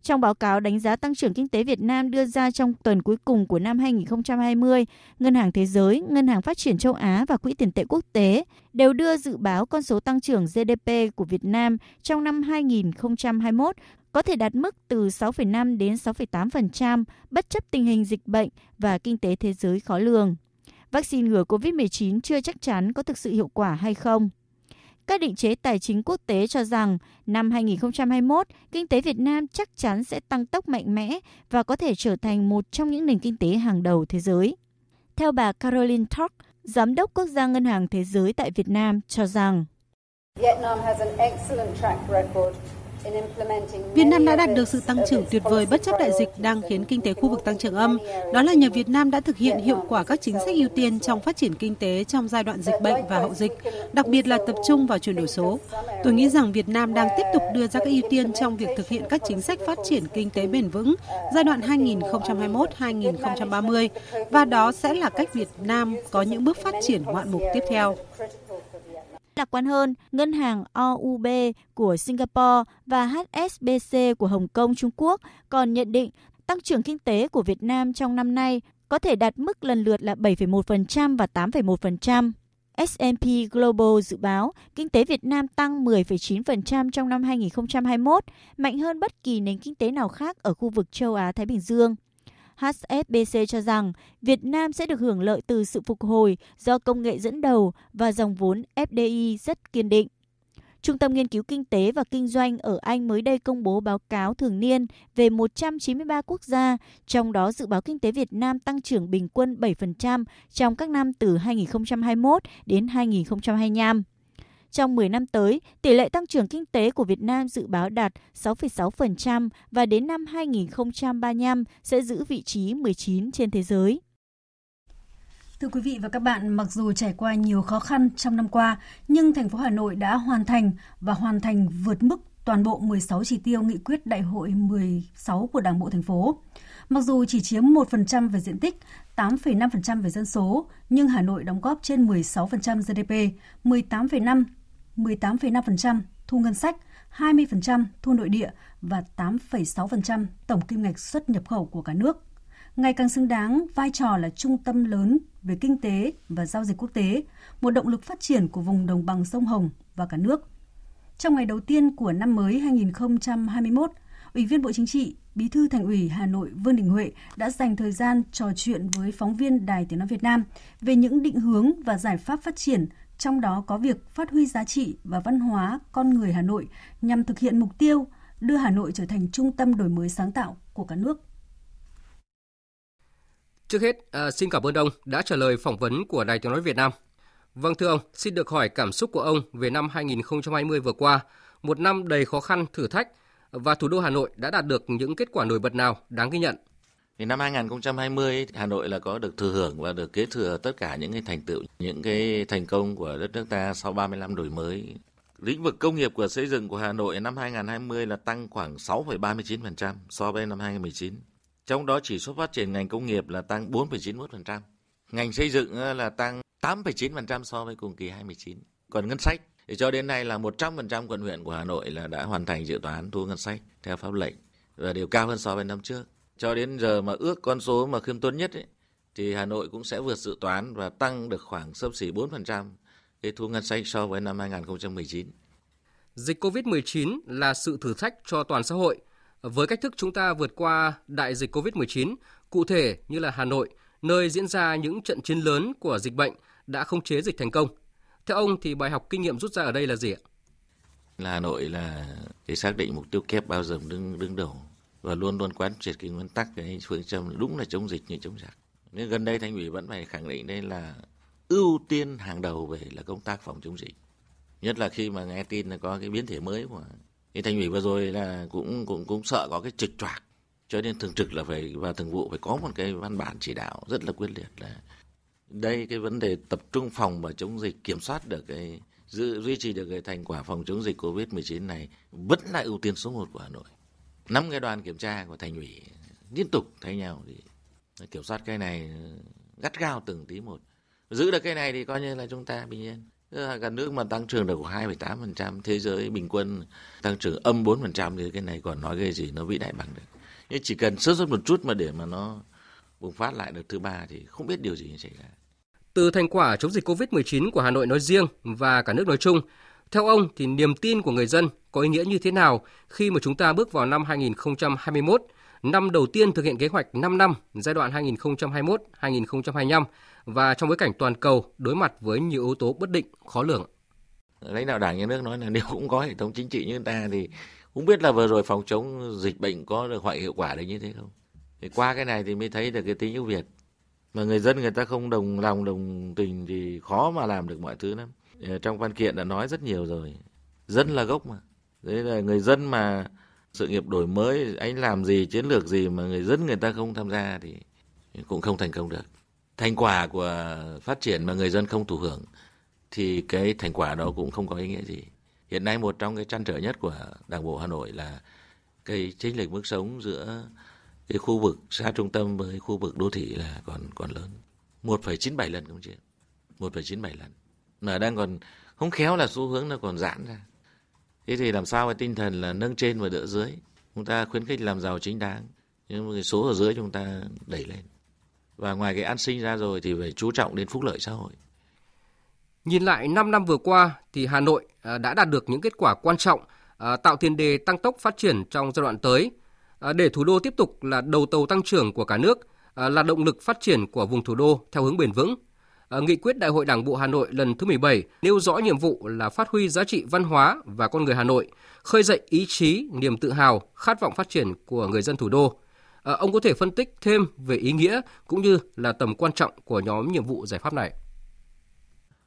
Trong báo cáo đánh giá tăng trưởng kinh tế Việt Nam đưa ra trong tuần cuối cùng của năm hai không hai không, Ngân hàng Thế giới, Ngân hàng Phát triển châu Á và Quỹ tiền tệ quốc tế đều đưa dự báo con số tăng trưởng giê đê pê của Việt Nam trong năm hai không hai mốt có thể đạt mức từ sáu phẩy năm đến sáu phẩy tám phần trăm bất chấp tình hình dịch bệnh và kinh tế thế giới khó lường. Vaccine ngừa covid mười chín chưa chắc chắn có thực sự hiệu quả hay không. Các định chế tài chính quốc tế cho rằng năm hai không hai mốt, kinh tế Việt Nam chắc chắn sẽ tăng tốc mạnh mẽ và có thể trở thành một trong những nền kinh tế hàng đầu thế giới. Theo bà Caroline Tuck, Giám đốc Quốc gia Ngân hàng Thế giới tại Việt Nam cho rằng Việt Nam đã đạt được sự tăng trưởng tuyệt vời bất chấp đại dịch đang khiến kinh tế khu vực tăng trưởng âm. Đó là nhờ Việt Nam đã thực hiện hiệu quả các chính sách ưu tiên trong phát triển kinh tế trong giai đoạn dịch bệnh và hậu dịch, đặc biệt là tập trung vào chuyển đổi số. Tôi nghĩ rằng Việt Nam đang tiếp tục đưa ra các ưu tiên trong việc thực hiện các chính sách phát triển kinh tế bền vững giai đoạn hai không hai mốt đến hai không ba mươi và đó sẽ là cách Việt Nam có những bước phát triển ngoạn mục tiếp theo. Lạc quan hơn, Ngân hàng ô u bê của Singapore và hát ét bê xê của Hồng Kông, Trung Quốc còn nhận định tăng trưởng kinh tế của Việt Nam trong năm nay có thể đạt mức lần lượt là bảy phẩy một phần trăm và tám phẩy một phần trăm. ét and pê Global dự báo kinh tế Việt Nam tăng mười phẩy chín phần trăm trong năm hai không hai mốt, mạnh hơn bất kỳ nền kinh tế nào khác ở khu vực châu Á-Thái Bình Dương. hát ét bê xê cho rằng Việt Nam sẽ được hưởng lợi từ sự phục hồi do công nghệ dẫn đầu và dòng vốn ép đê i rất kiên định. Trung tâm Nghiên cứu Kinh tế và Kinh doanh ở Anh mới đây công bố báo cáo thường niên về một trăm chín mươi ba quốc gia, trong đó dự báo kinh tế Việt Nam tăng trưởng bình quân bảy phần trăm trong các năm từ hai không hai mốt đến hai không hai lăm. Trong mười năm tới, tỷ lệ tăng trưởng kinh tế của Việt Nam dự báo đạt sáu phẩy sáu phần trăm và đến năm hai không ba lăm sẽ giữ vị trí mười chín trên thế giới. Thưa quý vị và các bạn, mặc dù trải qua nhiều khó khăn trong năm qua, nhưng thành phố Hà Nội đã hoàn thành và hoàn thành vượt mức toàn bộ mười sáu chỉ tiêu nghị quyết Đại hội mười sáu của Đảng bộ thành phố. Mặc dù chỉ chiếm một phần trăm về diện tích, tám phẩy năm phần trăm về dân số, nhưng Hà Nội đóng góp trên mười sáu phần trăm giê đê pê, mười tám phẩy năm phần trăm thu ngân sách, hai mươi phần trăm thu nội địa và tám phẩy sáu phần trăm tổng kim ngạch xuất nhập khẩu của cả nước. Ngày càng xứng đáng vai trò là trung tâm lớn về kinh tế và giao dịch quốc tế, một động lực phát triển của vùng đồng bằng sông Hồng và cả nước. Trong ngày đầu tiên của năm mới hai nghìn không trăm hai mươi mốt, Ủy viên Bộ Chính trị, Bí thư Thành ủy Hà Nội Vương Đình Huệ đã dành thời gian trò chuyện với phóng viên Đài Tiếng nói Việt Nam về những định hướng và giải pháp phát triển, trong đó có việc phát huy giá trị và văn hóa con người Hà Nội nhằm thực hiện mục tiêu đưa Hà Nội trở thành trung tâm đổi mới sáng tạo của cả nước. Trước hết, à, xin cảm ơn ông đã trả lời phỏng vấn của Đài Tiếng nói Việt Nam. Vâng, thưa ông, xin được hỏi cảm xúc của ông về năm hai nghìn không trăm hai mươi vừa qua, một năm đầy khó khăn, thử thách, và thủ đô Hà Nội đã đạt được những kết quả nổi bật nào đáng ghi nhận? Thì năm hai nghìn không trăm hai mươi, Hà Nội là có được thừa hưởng và được kế thừa tất cả những cái thành tựu, những cái thành công của đất nước ta sau ba mươi lăm đổi mới. Lĩnh vực công nghiệp của xây dựng của Hà Nội năm hai nghìn không trăm hai mươi là tăng khoảng sáu phẩy ba mươi chín phần trăm so với năm hai nghìn không trăm mười chín. Trong đó chỉ số phát triển ngành công nghiệp là tăng bốn phẩy chín mươi mốt phần trăm. Ngành xây dựng là tăng tám phẩy chín phần trăm so với cùng kỳ hai nghìn không trăm mười chín. Còn ngân sách thì cho đến nay là một trăm phần trăm quận huyện của Hà Nội là đã hoàn thành dự toán thu ngân sách theo pháp lệnh và đều cao hơn so với năm trước. Cho đến giờ mà ước con số mà khiêm tốn nhất ấy, thì Hà Nội cũng sẽ vượt dự toán và tăng được khoảng xấp xỉ bốn phần trăm cái thu ngân sách so với năm hai nghìn không trăm mười chín. Dịch covid mười chín là sự thử thách cho toàn xã hội. Với cách thức chúng ta vượt qua đại dịch covid mười chín, cụ thể như là Hà Nội, nơi diễn ra những trận chiến lớn của dịch bệnh đã khống chế dịch thành công. Theo ông thì bài học kinh nghiệm rút ra ở đây là gì ạ? Là Hà Nội là để xác định mục tiêu kép bao giờ đứng đứng đầu và luôn luôn quán triệt cái nguyên tắc, cái phương châm đúng là chống dịch như chống giặc. Nên gần đây Thành ủy vẫn phải khẳng định đây là ưu tiên hàng đầu về là công tác phòng chống dịch. Nhất là khi mà nghe tin là có cái biến thể mới của cái Thành ủy vừa rồi là cũng cũng cũng sợ có cái trịch choạc, cho nên thường trực là phải và thường vụ phải có một cái văn bản chỉ đạo rất là quyết liệt là đây cái vấn đề tập trung phòng và chống dịch, kiểm soát được cái giữ, duy trì được cái thành quả phòng chống dịch covid mười chín này vẫn là ưu tiên số một của Hà Nội. Năm cái đoàn kiểm tra của Thành ủy liên tục thay nhau thì kiểm soát cái này gắt gao từng tí một. Giữ được cái này thì coi như là chúng ta bình yên. Cả nước mà tăng trưởng được hai phẩy tám phần trăm, thế giới bình quân tăng trưởng âm bốn phần trăm thì cái này còn nói cái gì nó vĩ đại bằng được. Nhưng chỉ cần sơ suất một chút mà để mà nó bùng phát lại đợt thứ ba thì không biết điều gì xảy ra. Từ thành quả chống dịch covid mười chín của Hà Nội nói riêng và cả nước nói chung, theo ông thì niềm tin của người dân có ý nghĩa như thế nào khi mà chúng ta bước vào năm hai nghìn không trăm hai mươi mốt, năm đầu tiên thực hiện kế hoạch năm năm giai đoạn hai nghìn không trăm hai mươi mốt đến hai nghìn không trăm hai mươi lăm và trong bối cảnh toàn cầu đối mặt với nhiều yếu tố bất định, khó lường? Lãnh đạo Đảng Nhà nước nói là nếu cũng có hệ thống chính trị như ta thì cũng biết là vừa rồi phòng chống dịch bệnh có được hiệu quả đến như thế không? Thì qua cái này thì mới thấy được cái tính ưu việt. Mà người dân người ta không đồng lòng đồng tình thì khó mà làm được mọi thứ lắm. Trong văn kiện đã nói rất nhiều rồi. Dân là gốc mà. Đấy là người dân mà sự nghiệp đổi mới, anh làm gì, chiến lược gì mà người dân người ta không tham gia thì cũng không thành công được. Thành quả của phát triển mà người dân không thụ hưởng thì cái thành quả đó cũng không có ý nghĩa gì. Hiện nay một trong cái trăn trở nhất của Đảng bộ Hà Nội là cái chênh lệch mức sống giữa cái khu vực xa trung tâm với khu vực đô thị là còn còn lớn, một phẩy chín mươi bảy lần không chịu, một phẩy chín mươi bảy lần mà đang còn không khéo là xu hướng nó còn giãn ra. Thế thì làm sao với tinh thần là nâng trên và đỡ dưới, chúng ta khuyến khích làm giàu chính đáng nhưng mà cái số ở dưới chúng ta đẩy lên, và ngoài cái an sinh ra rồi thì phải chú trọng đến phúc lợi xã hội. Nhìn lại năm năm vừa qua thì Hà Nội đã đạt được những kết quả quan trọng, tạo tiền đề tăng tốc phát triển trong giai đoạn tới. Để thủ đô tiếp tục là đầu tàu tăng trưởng của cả nước, là động lực phát triển của vùng thủ đô theo hướng bền vững. Nghị quyết Đại hội Đảng bộ Hà Nội lần thứ mười bảy nêu rõ nhiệm vụ là phát huy giá trị văn hóa và con người Hà Nội, khơi dậy ý chí, niềm tự hào, khát vọng phát triển của người dân thủ đô. Ông có thể phân tích thêm về ý nghĩa cũng như là tầm quan trọng của nhóm nhiệm vụ giải pháp này.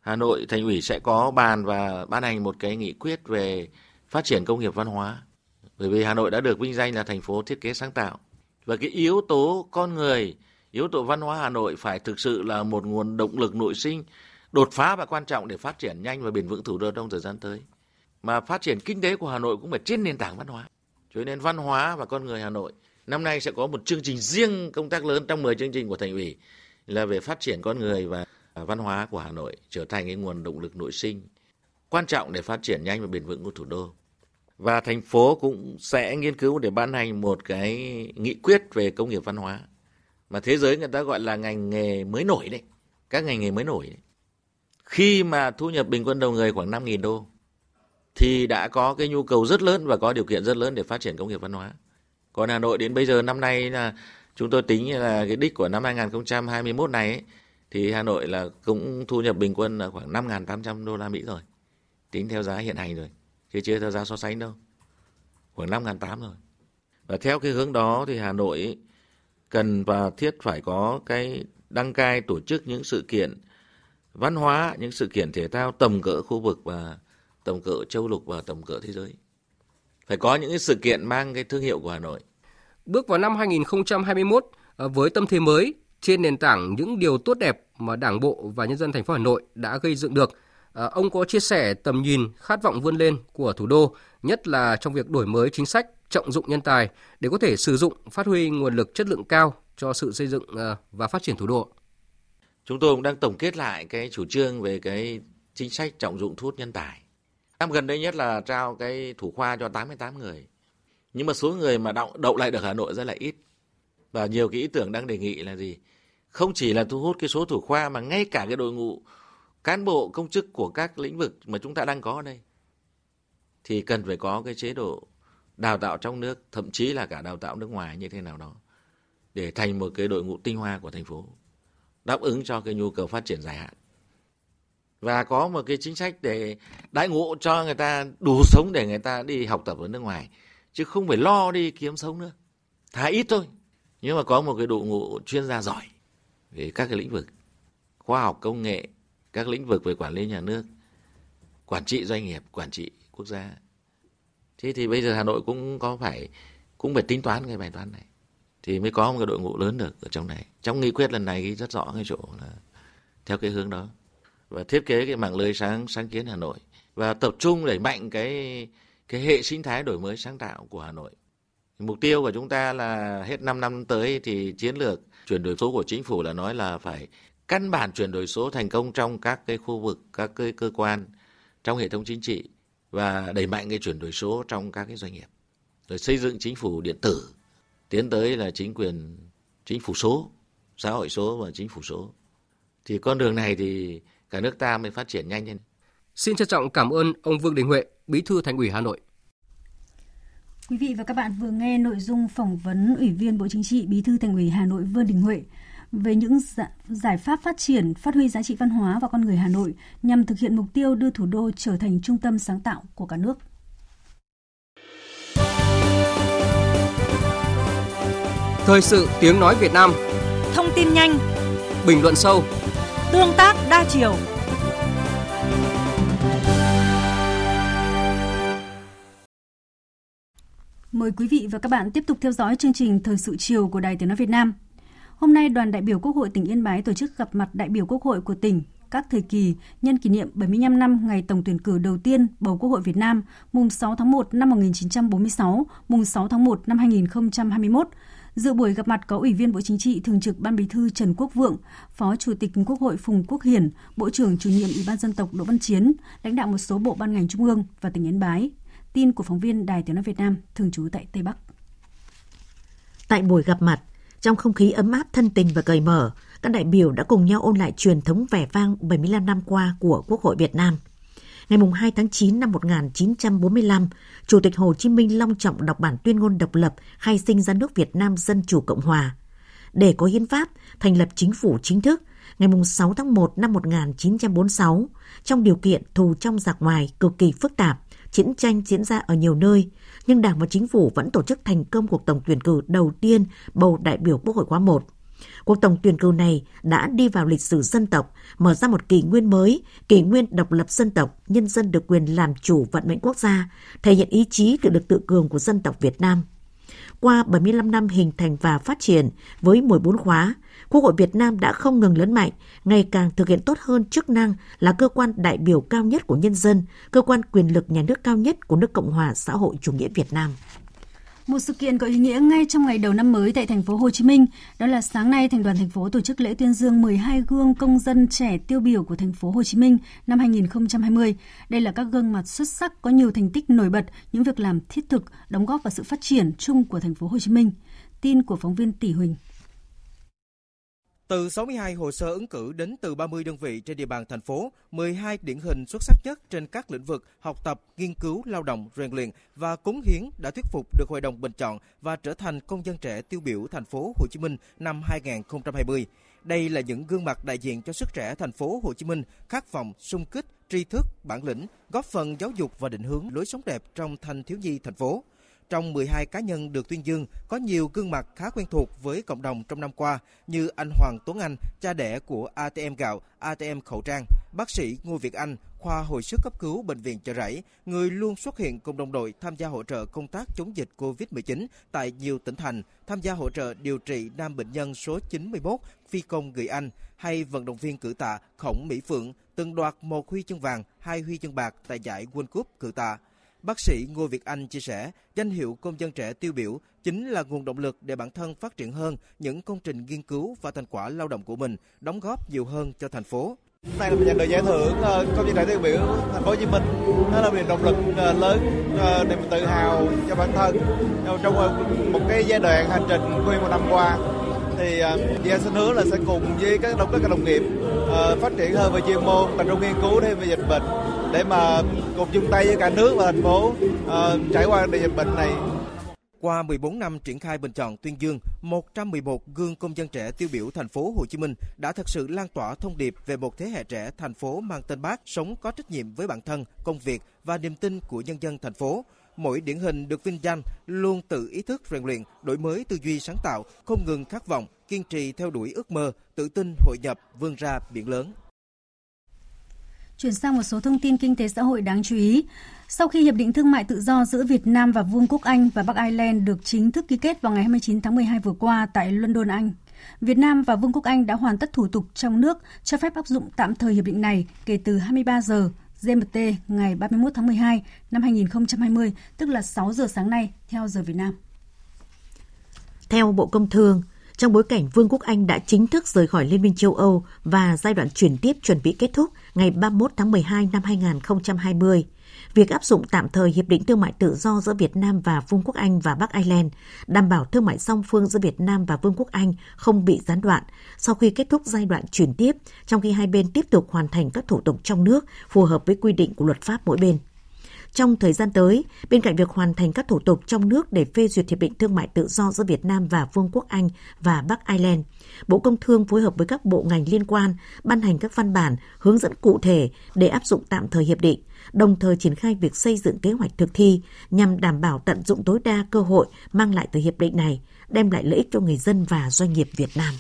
Hà Nội, Thành ủy sẽ có bàn và ban hành một cái nghị quyết về phát triển công nghiệp văn hóa. Bởi vì Hà Nội đã được vinh danh là thành phố thiết kế sáng tạo. Và cái yếu tố con người, yếu tố văn hóa Hà Nội phải thực sự là một nguồn động lực nội sinh, đột phá và quan trọng để phát triển nhanh và bền vững thủ đô trong thời gian tới. Mà phát triển kinh tế của Hà Nội cũng phải trên nền tảng văn hóa. Cho nên văn hóa và con người Hà Nội năm nay sẽ có một chương trình riêng công tác lớn trong mười chương trình của Thành ủy là về phát triển con người và văn hóa của Hà Nội trở thành cái nguồn động lực nội sinh quan trọng để phát triển nhanh và bền vững của thủ đô. Và thành phố cũng sẽ nghiên cứu để ban hành một cái nghị quyết về công nghiệp văn hóa mà thế giới người ta gọi là ngành nghề mới nổi đấy. các ngành nghề mới nổi. Khi mà thu nhập bình quân đầu người khoảng năm nghìn đô thì đã có cái nhu cầu rất lớn và có điều kiện rất lớn để phát triển công nghiệp văn hóa. Còn Hà Nội đến bây giờ năm nay là chúng tôi tính là cái đích của năm hai nghìn không trăm hai mươi mốt này ấy, thì Hà Nội là cũng thu nhập bình quân là khoảng năm nghìn tám trăm đô la Mỹ rồi. Tính theo giá hiện hành rồi, chứ chưa theo giá so sánh đâu. Khoảng năm nghìn tám trăm rồi. Và theo cái hướng đó thì Hà Nội ấy, cần và thiết phải có cái đăng cai tổ chức những sự kiện văn hóa, những sự kiện thể thao tầm cỡ khu vực và tầm cỡ châu lục và tầm cỡ thế giới. Phải có những sự kiện mang cái thương hiệu của Hà Nội. Bước vào năm hai nghìn không trăm hai mươi mốt với tâm thế mới trên nền tảng những điều tốt đẹp mà Đảng bộ và nhân dân thành phố Hà Nội đã gây dựng được, ông có chia sẻ tầm nhìn, khát vọng vươn lên của thủ đô, nhất là trong việc đổi mới chính sách, trọng dụng nhân tài để có thể sử dụng, phát huy nguồn lực chất lượng cao cho sự xây dựng và phát triển thủ đô. Chúng tôi cũng đang tổng kết lại cái chủ trương về cái chính sách trọng dụng thu hút nhân tài. Năm gần đây nhất là trao cái thủ khoa cho tám mươi tám người. Nhưng mà số người mà đậu, đậu lại được Hà Nội rất là ít. Và nhiều cái ý tưởng đang đề nghị là gì? Không chỉ là thu hút cái số thủ khoa mà ngay cả cái đội ngũ cán bộ công chức của các lĩnh vực mà chúng ta đang có ở đây. Thì cần phải có cái chế độ đào tạo trong nước, thậm chí là cả đào tạo nước ngoài như thế nào đó. Để thành một cái đội ngũ tinh hoa của thành phố. Đáp ứng cho cái nhu cầu phát triển dài hạn. Và có một cái chính sách để đãi ngộ cho người ta đủ sống để người ta đi học tập ở nước ngoài. Chứ không phải lo đi kiếm sống nữa. Thà ít thôi. Nhưng mà có một cái đội ngũ chuyên gia giỏi về các cái lĩnh vực. Khoa học công nghệ, các lĩnh vực về quản lý nhà nước, quản trị doanh nghiệp, quản trị quốc gia. Thế thì bây giờ Hà Nội cũng có phải, cũng phải tính toán cái bài toán này. Thì mới có một cái đội ngũ lớn được ở trong này. Trong nghị quyết lần này thì rất rõ cái chỗ là theo cái hướng đó. Và thiết kế cái mạng lưới sáng sáng kiến Hà Nội và tập trung đẩy mạnh cái cái hệ sinh thái đổi mới sáng tạo của Hà Nội. Mục tiêu của chúng ta là hết năm năm tới thì chiến lược chuyển đổi số của chính phủ là nói là phải căn bản chuyển đổi số thành công trong các cái khu vực, các cái cơ quan, trong hệ thống chính trị và đẩy mạnh cái chuyển đổi số trong các cái doanh nghiệp. Rồi xây dựng chính phủ điện tử, tiến tới là chính quyền chính phủ số, xã hội số và chính phủ số. Thì con đường này thì cả nước ta mới phát triển nhanh lên. Xin trân trọng cảm ơn ông Vương Đình Huệ, Bí thư Thành ủy Hà Nội. Quý vị và các bạn vừa nghe nội dung phỏng vấn Ủy viên Bộ Chính trị, Bí thư Thành ủy Hà Nội Vương Đình Huệ về những giải pháp phát triển, phát huy giá trị văn hóa và con người Hà Nội nhằm thực hiện mục tiêu đưa thủ đô trở thành trung tâm sáng tạo của cả nước. Thời sự tiếng nói Việt Nam. Thông tin nhanh, bình luận sâu, tương tác đa chiều. Mời quý vị và các bạn tiếp tục theo dõi chương trình Thời sự chiều của Đài Tiếng nói Việt Nam. Hôm nay, đoàn đại biểu Quốc hội tỉnh Yên Bái tổ chức gặp mặt đại biểu Quốc hội của tỉnh các thời kỳ nhân kỷ niệm bảy mươi lăm năm ngày tổng tuyển cử đầu tiên bầu Quốc hội Việt Nam, mùng sáu tháng một năm một nghìn chín trăm bốn mươi sáu, mùng sáu tháng một năm hai nghìn không trăm hai mươi mốt. Dự buổi gặp mặt có Ủy viên Bộ Chính trị, Thường trực Ban Bí thư Trần Quốc Vượng, Phó Chủ tịch Quốc hội Phùng Quốc Hiển, Bộ trưởng Chủ nhiệm Ủy ban Dân tộc Đỗ Văn Chiến, lãnh đạo một số bộ ban ngành trung ương và tỉnh Yên Bái. Tin của phóng viên Đài Tiếng nói Việt Nam thường trú tại Tây Bắc. Tại buổi gặp mặt, trong không khí ấm áp, thân tình và cởi mở, các đại biểu đã cùng nhau ôn lại truyền thống vẻ vang bảy mươi lăm năm qua của Quốc hội Việt Nam. Ngày hai tháng chín năm một nghìn chín trăm bốn mươi lăm, Chủ tịch Hồ Chí Minh long trọng đọc bản tuyên ngôn độc lập khai sinh ra nước Việt Nam Dân chủ Cộng hòa. Để có hiến pháp, thành lập chính phủ chính thức, ngày sáu tháng một năm một nghìn chín trăm bốn mươi sáu, trong điều kiện thù trong giặc ngoài cực kỳ phức tạp, chiến tranh diễn ra ở nhiều nơi, nhưng Đảng và Chính phủ vẫn tổ chức thành công cuộc tổng tuyển cử đầu tiên bầu đại biểu Quốc hội khóa một. Cuộc tổng tuyển cử này đã đi vào lịch sử dân tộc, mở ra một kỷ nguyên mới, kỷ nguyên độc lập dân tộc, nhân dân được quyền làm chủ vận mệnh quốc gia, thể hiện ý chí tự lực tự cường của dân tộc Việt Nam. Qua bảy mươi lăm năm hình thành và phát triển, với mười bốn khóa, Quốc hội Việt Nam đã không ngừng lớn mạnh, ngày càng thực hiện tốt hơn chức năng là cơ quan đại biểu cao nhất của nhân dân, cơ quan quyền lực nhà nước cao nhất của nước Cộng hòa xã hội chủ nghĩa Việt Nam. Một sự kiện có ý nghĩa ngay trong ngày đầu năm mới tại thành phố Hồ Chí Minh, đó là sáng nay Thành đoàn thành phố tổ chức lễ tuyên dương mười hai gương công dân trẻ tiêu biểu của thành phố Hồ Chí Minh năm hai nghìn không trăm hai mươi. Đây là các gương mặt xuất sắc có nhiều thành tích nổi bật, những việc làm thiết thực đóng góp vào sự phát triển chung của thành phố Hồ Chí Minh. Tin của phóng viên Tỷ Huỳnh. Từ sáu mươi hai hồ sơ ứng cử đến từ ba mươi đơn vị trên địa bàn thành phố, mười hai điển hình xuất sắc nhất trên các lĩnh vực học tập, nghiên cứu, lao động, rèn luyện và cống hiến đã thuyết phục được hội đồng bình chọn và trở thành công dân trẻ tiêu biểu thành phố Hồ Chí Minh năm hai không hai không. Đây là những gương mặt đại diện cho sức trẻ thành phố Hồ Chí Minh khát vọng, xung kích, tri thức, bản lĩnh, góp phần giáo dục và định hướng lối sống đẹp trong thanh thiếu nhi thành phố. Trong mười hai cá nhân được tuyên dương, có nhiều gương mặt khá quen thuộc với cộng đồng trong năm qua như anh Hoàng Tuấn Anh, cha đẻ của a tê em gạo, a tê em khẩu trang, bác sĩ Ngô Việt Anh, khoa hồi sức cấp cứu Bệnh viện Chợ Rẫy, người luôn xuất hiện cùng đồng đội tham gia hỗ trợ công tác chống dịch covid mười chín tại nhiều tỉnh thành, tham gia hỗ trợ điều trị nam bệnh nhân số chín mươi mốt, phi công người Anh, hay vận động viên cử tạ Khổng Mỹ Phượng, từng đoạt một huy chương vàng, hai huy chương bạc tại giải World Cup cử tạ. Bác sĩ Ngô Việt Anh chia sẻ, danh hiệu công dân trẻ tiêu biểu chính là nguồn động lực để bản thân phát triển hơn những công trình nghiên cứu và thành quả lao động của mình, đóng góp nhiều hơn cho thành phố. Nay là mình nhận được giải thưởng công dân trẻ tiêu biểu thành phố Hồ Chí Minh, đó là niềm động lực lớn để mình tự hào cho bản thân. Trong một cái giai đoạn hành trình quen một năm qua, thì chị em xin hứa là sẽ cùng với các đồng các đồng nghiệp phát triển hơn về chuyên môn, tập trung nghiên cứu thêm về dịch bệnh để mà cùng chung tay với cả nước và thành phố uh, trải qua đại dịch bệnh này. Qua mười bốn năm triển khai bình chọn tuyên dương, một trăm mười một gương công dân trẻ tiêu biểu thành phố Hồ Chí Minh đã thực sự lan tỏa thông điệp về một thế hệ trẻ thành phố mang tên Bác, sống có trách nhiệm với bản thân, công việc và niềm tin của nhân dân thành phố. Mỗi điển hình được vinh danh luôn tự ý thức rèn luyện, đổi mới tư duy sáng tạo, không ngừng khát vọng, kiên trì theo đuổi ước mơ, tự tin hội nhập, vươn ra biển lớn. Chuyển sang một số thông tin kinh tế xã hội đáng chú ý. Sau khi Hiệp định Thương mại Tự do giữa Việt Nam và Vương quốc Anh và Bắc Ireland được chính thức ký kết vào ngày hai mươi chín tháng mười hai vừa qua tại London, Anh, Việt Nam và Vương quốc Anh đã hoàn tất thủ tục trong nước cho phép áp dụng tạm thời hiệp định này kể từ hai mươi ba giờ giê em tê ngày ba mươi mốt tháng mười hai năm hai không hai không, tức là sáu giờ sáng nay theo giờ Việt Nam. Theo Bộ Công Thương, trong bối cảnh Vương quốc Anh đã chính thức rời khỏi Liên minh châu Âu và giai đoạn chuyển tiếp chuẩn bị kết thúc ngày ba mươi mốt tháng mười hai năm hai không hai không, việc áp dụng tạm thời Hiệp định Thương mại Tự do giữa Việt Nam và Vương quốc Anh và Bắc Ireland đảm bảo thương mại song phương giữa Việt Nam và Vương quốc Anh không bị gián đoạn sau khi kết thúc giai đoạn chuyển tiếp, trong khi hai bên tiếp tục hoàn thành các thủ tục trong nước phù hợp với quy định của luật pháp mỗi bên. Trong thời gian tới, bên cạnh việc hoàn thành các thủ tục trong nước để phê duyệt Hiệp định Thương mại Tự do giữa Việt Nam và Vương quốc Anh và Bắc Ireland, Bộ Công Thương phối hợp với các bộ ngành liên quan ban hành các văn bản, hướng dẫn cụ thể để áp dụng tạm thời hiệp định, đồng thời triển khai việc xây dựng kế hoạch thực thi nhằm đảm bảo tận dụng tối đa cơ hội mang lại từ hiệp định này, đem lại lợi ích cho người dân và doanh nghiệp Việt Nam.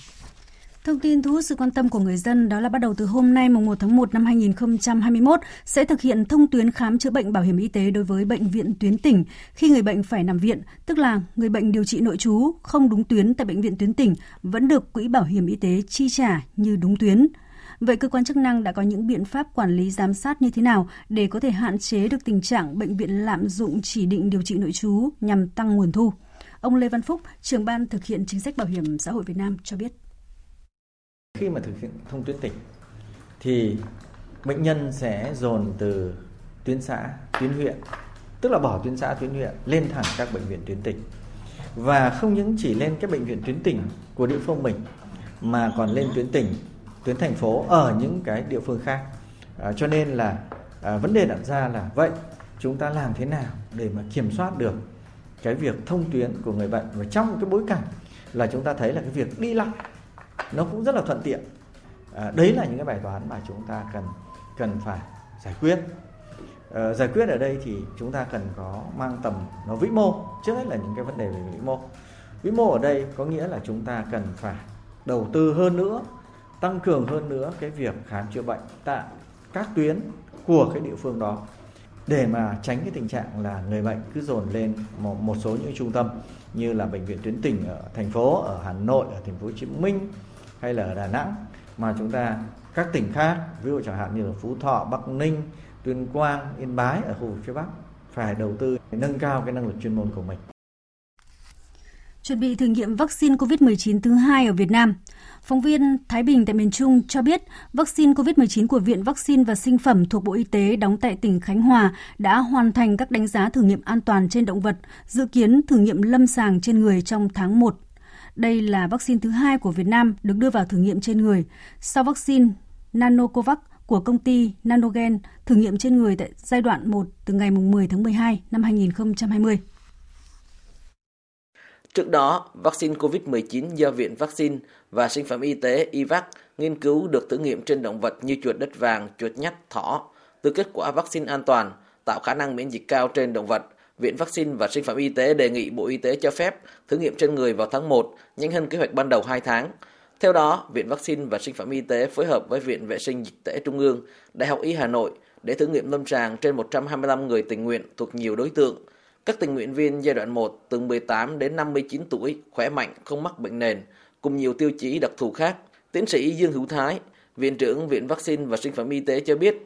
Thông tin thu hút sự quan tâm của người dân đó là bắt đầu từ hôm nay mùng một tháng một năm hai không hai mốt sẽ thực hiện thông tuyến khám chữa bệnh bảo hiểm y tế đối với bệnh viện tuyến tỉnh khi người bệnh phải nằm viện, tức là người bệnh điều trị nội trú không đúng tuyến tại bệnh viện tuyến tỉnh vẫn được quỹ bảo hiểm y tế chi trả như đúng tuyến. Vậy cơ quan chức năng đã có những biện pháp quản lý giám sát như thế nào để có thể hạn chế được tình trạng bệnh viện lạm dụng chỉ định điều trị nội trú nhằm tăng nguồn thu? Ông Lê Văn Phúc, trưởng ban thực hiện chính sách bảo hiểm xã hội Việt Nam cho biết. Khi mà thực hiện thông tuyến tỉnh thì bệnh nhân sẽ dồn từ tuyến xã, tuyến huyện, tức là bỏ tuyến xã, tuyến huyện lên thẳng các bệnh viện tuyến tỉnh. Và không những chỉ lên các bệnh viện tuyến tỉnh của địa phương mình mà còn lên tuyến tỉnh, tuyến thành phố ở những cái địa phương khác. À, cho nên là à, vấn đề đặt ra là vậy chúng ta làm thế nào để mà kiểm soát được cái việc thông tuyến của người bệnh, và trong cái bối cảnh là chúng ta thấy là cái việc đi lại nó cũng rất là thuận tiện. À, đấy là những cái bài toán mà chúng ta cần cần phải giải quyết. À, giải quyết ở đây thì chúng ta cần có mang tầm nó vĩ mô, trước hết là những cái vấn đề về vĩ mô. Vĩ mô ở đây có nghĩa là chúng ta cần phải đầu tư hơn nữa, tăng cường hơn nữa cái việc khám chữa bệnh tại các tuyến của cái địa phương đó để mà tránh cái tình trạng là người bệnh cứ dồn lên một, một số những trung tâm như là bệnh viện tuyến tỉnh ở thành phố, ở Hà Nội, ở thành phố Hồ Chí Minh hay là ở Đà Nẵng, mà chúng ta các tỉnh khác, ví dụ chẳng hạn như là Phú Thọ, Bắc Ninh, Tuyên Quang, Yên Bái ở khu vực phía Bắc phải đầu tư để nâng cao cái năng lực chuyên môn của mình. Chuẩn bị thử nghiệm vaccine covid mười chín thứ hai ở Việt Nam. Phóng viên Thái Bình tại miền Trung cho biết, vaccine covid mười chín của Viện Vaccine và Sinh phẩm thuộc Bộ Y tế đóng tại tỉnh Khánh Hòa đã hoàn thành các đánh giá thử nghiệm an toàn trên động vật, dự kiến thử nghiệm lâm sàng trên người trong tháng một. Đây là vaccine thứ hai của Việt Nam được đưa vào thử nghiệm trên người, sau vaccine Nanocovax của công ty Nanogen thử nghiệm trên người tại giai đoạn một từ ngày mười tháng mười hai năm hai nghìn không trăm hai mươi. Trước đó, vaccine covid mười chín do Viện Vaccine và Sinh phẩm Y tế (i vê a C) nghiên cứu được thử nghiệm trên động vật như chuột đất vàng, chuột nhắt, thỏ. Từ kết quả vaccine an toàn, tạo khả năng miễn dịch cao trên động vật, Viện Vaccine và Sinh phẩm Y tế đề nghị Bộ Y tế cho phép thử nghiệm trên người vào tháng một, nhanh hơn kế hoạch ban đầu hai tháng. Theo đó, Viện Vaccine và Sinh phẩm Y tế phối hợp với Viện Vệ sinh Dịch tễ Trung ương, Đại học Y Hà Nội để thử nghiệm lâm sàng trên một trăm hai mươi lăm người tình nguyện thuộc nhiều đối tượng. Các tình nguyện viên giai đoạn một từ mười tám đến năm mươi chín tuổi, khỏe mạnh, không mắc bệnh nền, cùng nhiều tiêu chí đặc thù khác. Tiến sĩ Dương Hữu Thái, Viện trưởng Viện Vaccine và Sinh phẩm Y tế cho biết,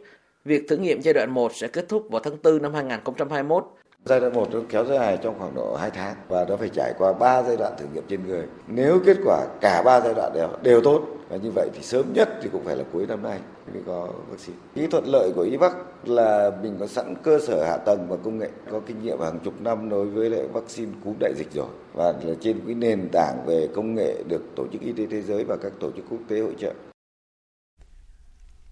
việc thử nghiệm giai đoạn một sẽ kết thúc vào tháng tư năm hai nghìn không trăm hai mươi mốt. Giai đoạn một kéo dài trong khoảng độ hai tháng và nó phải trải qua ba giai đoạn thử nghiệm trên người. Nếu kết quả cả ba giai đoạn đều, đều tốt, và như vậy thì sớm nhất thì cũng phải là cuối năm nay mới có vaccine. Cái thuận lợi của i vê a xê là mình có sẵn cơ sở hạ tầng và công nghệ, có kinh nghiệm hàng chục năm đối với lại vaccine cúm đại dịch rồi. Và là trên cái nền tảng về công nghệ được Tổ chức Y tế Thế giới và các tổ chức quốc tế hỗ trợ.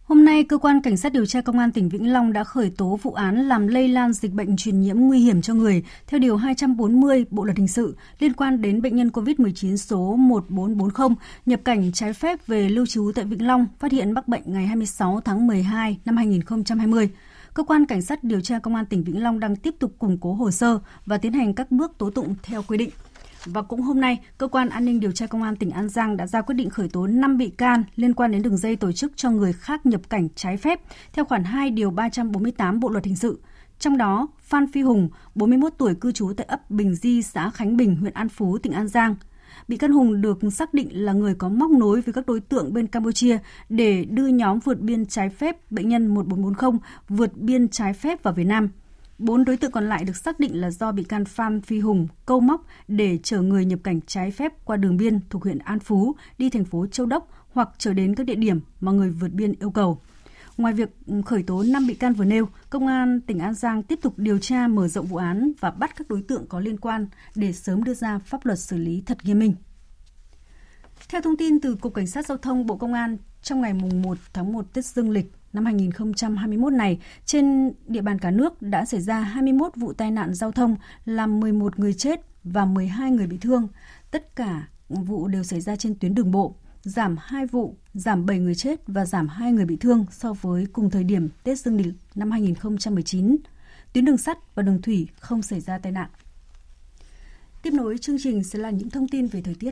Hôm nay, Cơ quan Cảnh sát điều tra Công an tỉnh Vĩnh Long đã khởi tố vụ án làm lây lan dịch bệnh truyền nhiễm nguy hiểm cho người, theo Điều hai trăm bốn mươi Bộ Luật Hình sự, liên quan đến bệnh nhân covid mười chín số một bốn bốn không nhập cảnh trái phép về lưu trú tại Vĩnh Long, phát hiện mắc bệnh ngày hai mươi sáu tháng mười hai năm hai nghìn không trăm hai mươi. Cơ quan Cảnh sát điều tra Công an tỉnh Vĩnh Long đang tiếp tục củng cố hồ sơ và tiến hành các bước tố tụng theo quy định. Và cũng hôm nay, Cơ quan An ninh điều tra Công an tỉnh An Giang đã ra quyết định khởi tố năm bị can liên quan đến đường dây tổ chức cho người khác nhập cảnh trái phép, theo khoản hai điều ba trăm bốn mươi tám Bộ Luật Hình sự. Trong đó, Phan Phi Hùng, bốn mươi mốt tuổi, cư trú tại ấp Bình Di, xã Khánh Bình, huyện An Phú, tỉnh An Giang. Bị can Hùng được xác định là người có móc nối với các đối tượng bên Campuchia để đưa nhóm vượt biên trái phép bệnh nhân một bốn bốn không vượt biên trái phép vào Việt Nam. Bốn đối tượng còn lại được xác định là do bị can Phan Phi Hùng câu móc để chở người nhập cảnh trái phép qua đường biên thuộc huyện An Phú đi thành phố Châu Đốc hoặc chở đến các địa điểm mà người vượt biên yêu cầu. Ngoài việc khởi tố năm bị can vừa nêu, Công an tỉnh An Giang tiếp tục điều tra mở rộng vụ án và bắt các đối tượng có liên quan để sớm đưa ra pháp luật xử lý thật nghiêm minh. Theo thông tin từ Cục Cảnh sát Giao thông Bộ Công an, trong ngày mùng một tháng một Tết Dương lịch năm hai nghìn không trăm hai mươi mốt này, trên địa bàn cả nước đã xảy ra hai mươi mốt vụ tai nạn giao thông, làm mười một người chết và mười hai người bị thương. Tất cả vụ đều xảy ra trên tuyến đường bộ, giảm hai vụ, giảm bảy người chết và giảm hai người bị thương so với cùng thời điểm Tết Dương lịch năm hai nghìn không trăm mười chín. Tuyến đường sắt và đường thủy không xảy ra tai nạn. Tiếp nối chương trình sẽ là những thông tin về thời tiết.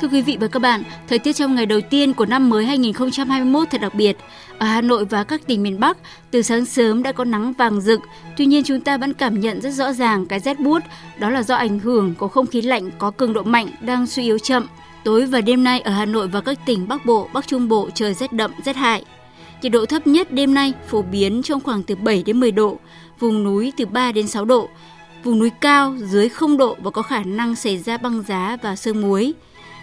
Thưa quý vị và các bạn, thời tiết trong ngày đầu tiên của năm mới hai nghìn không trăm hai mươi mốt thật đặc biệt. Ở Hà Nội và các tỉnh miền Bắc, từ sáng sớm đã có nắng vàng rực. Tuy nhiên, chúng ta vẫn cảm nhận rất rõ ràng cái rét buốt, đó là do ảnh hưởng của không khí lạnh có cường độ mạnh đang suy yếu chậm. Tối và đêm nay ở Hà Nội và các tỉnh Bắc Bộ, Bắc Trung Bộ trời rét đậm, rét hại. Nhiệt độ thấp nhất đêm nay phổ biến trong khoảng từ bảy đến mười độ, vùng núi từ ba đến sáu độ, vùng núi cao dưới không độ và có khả năng xảy ra băng giá và sương muối.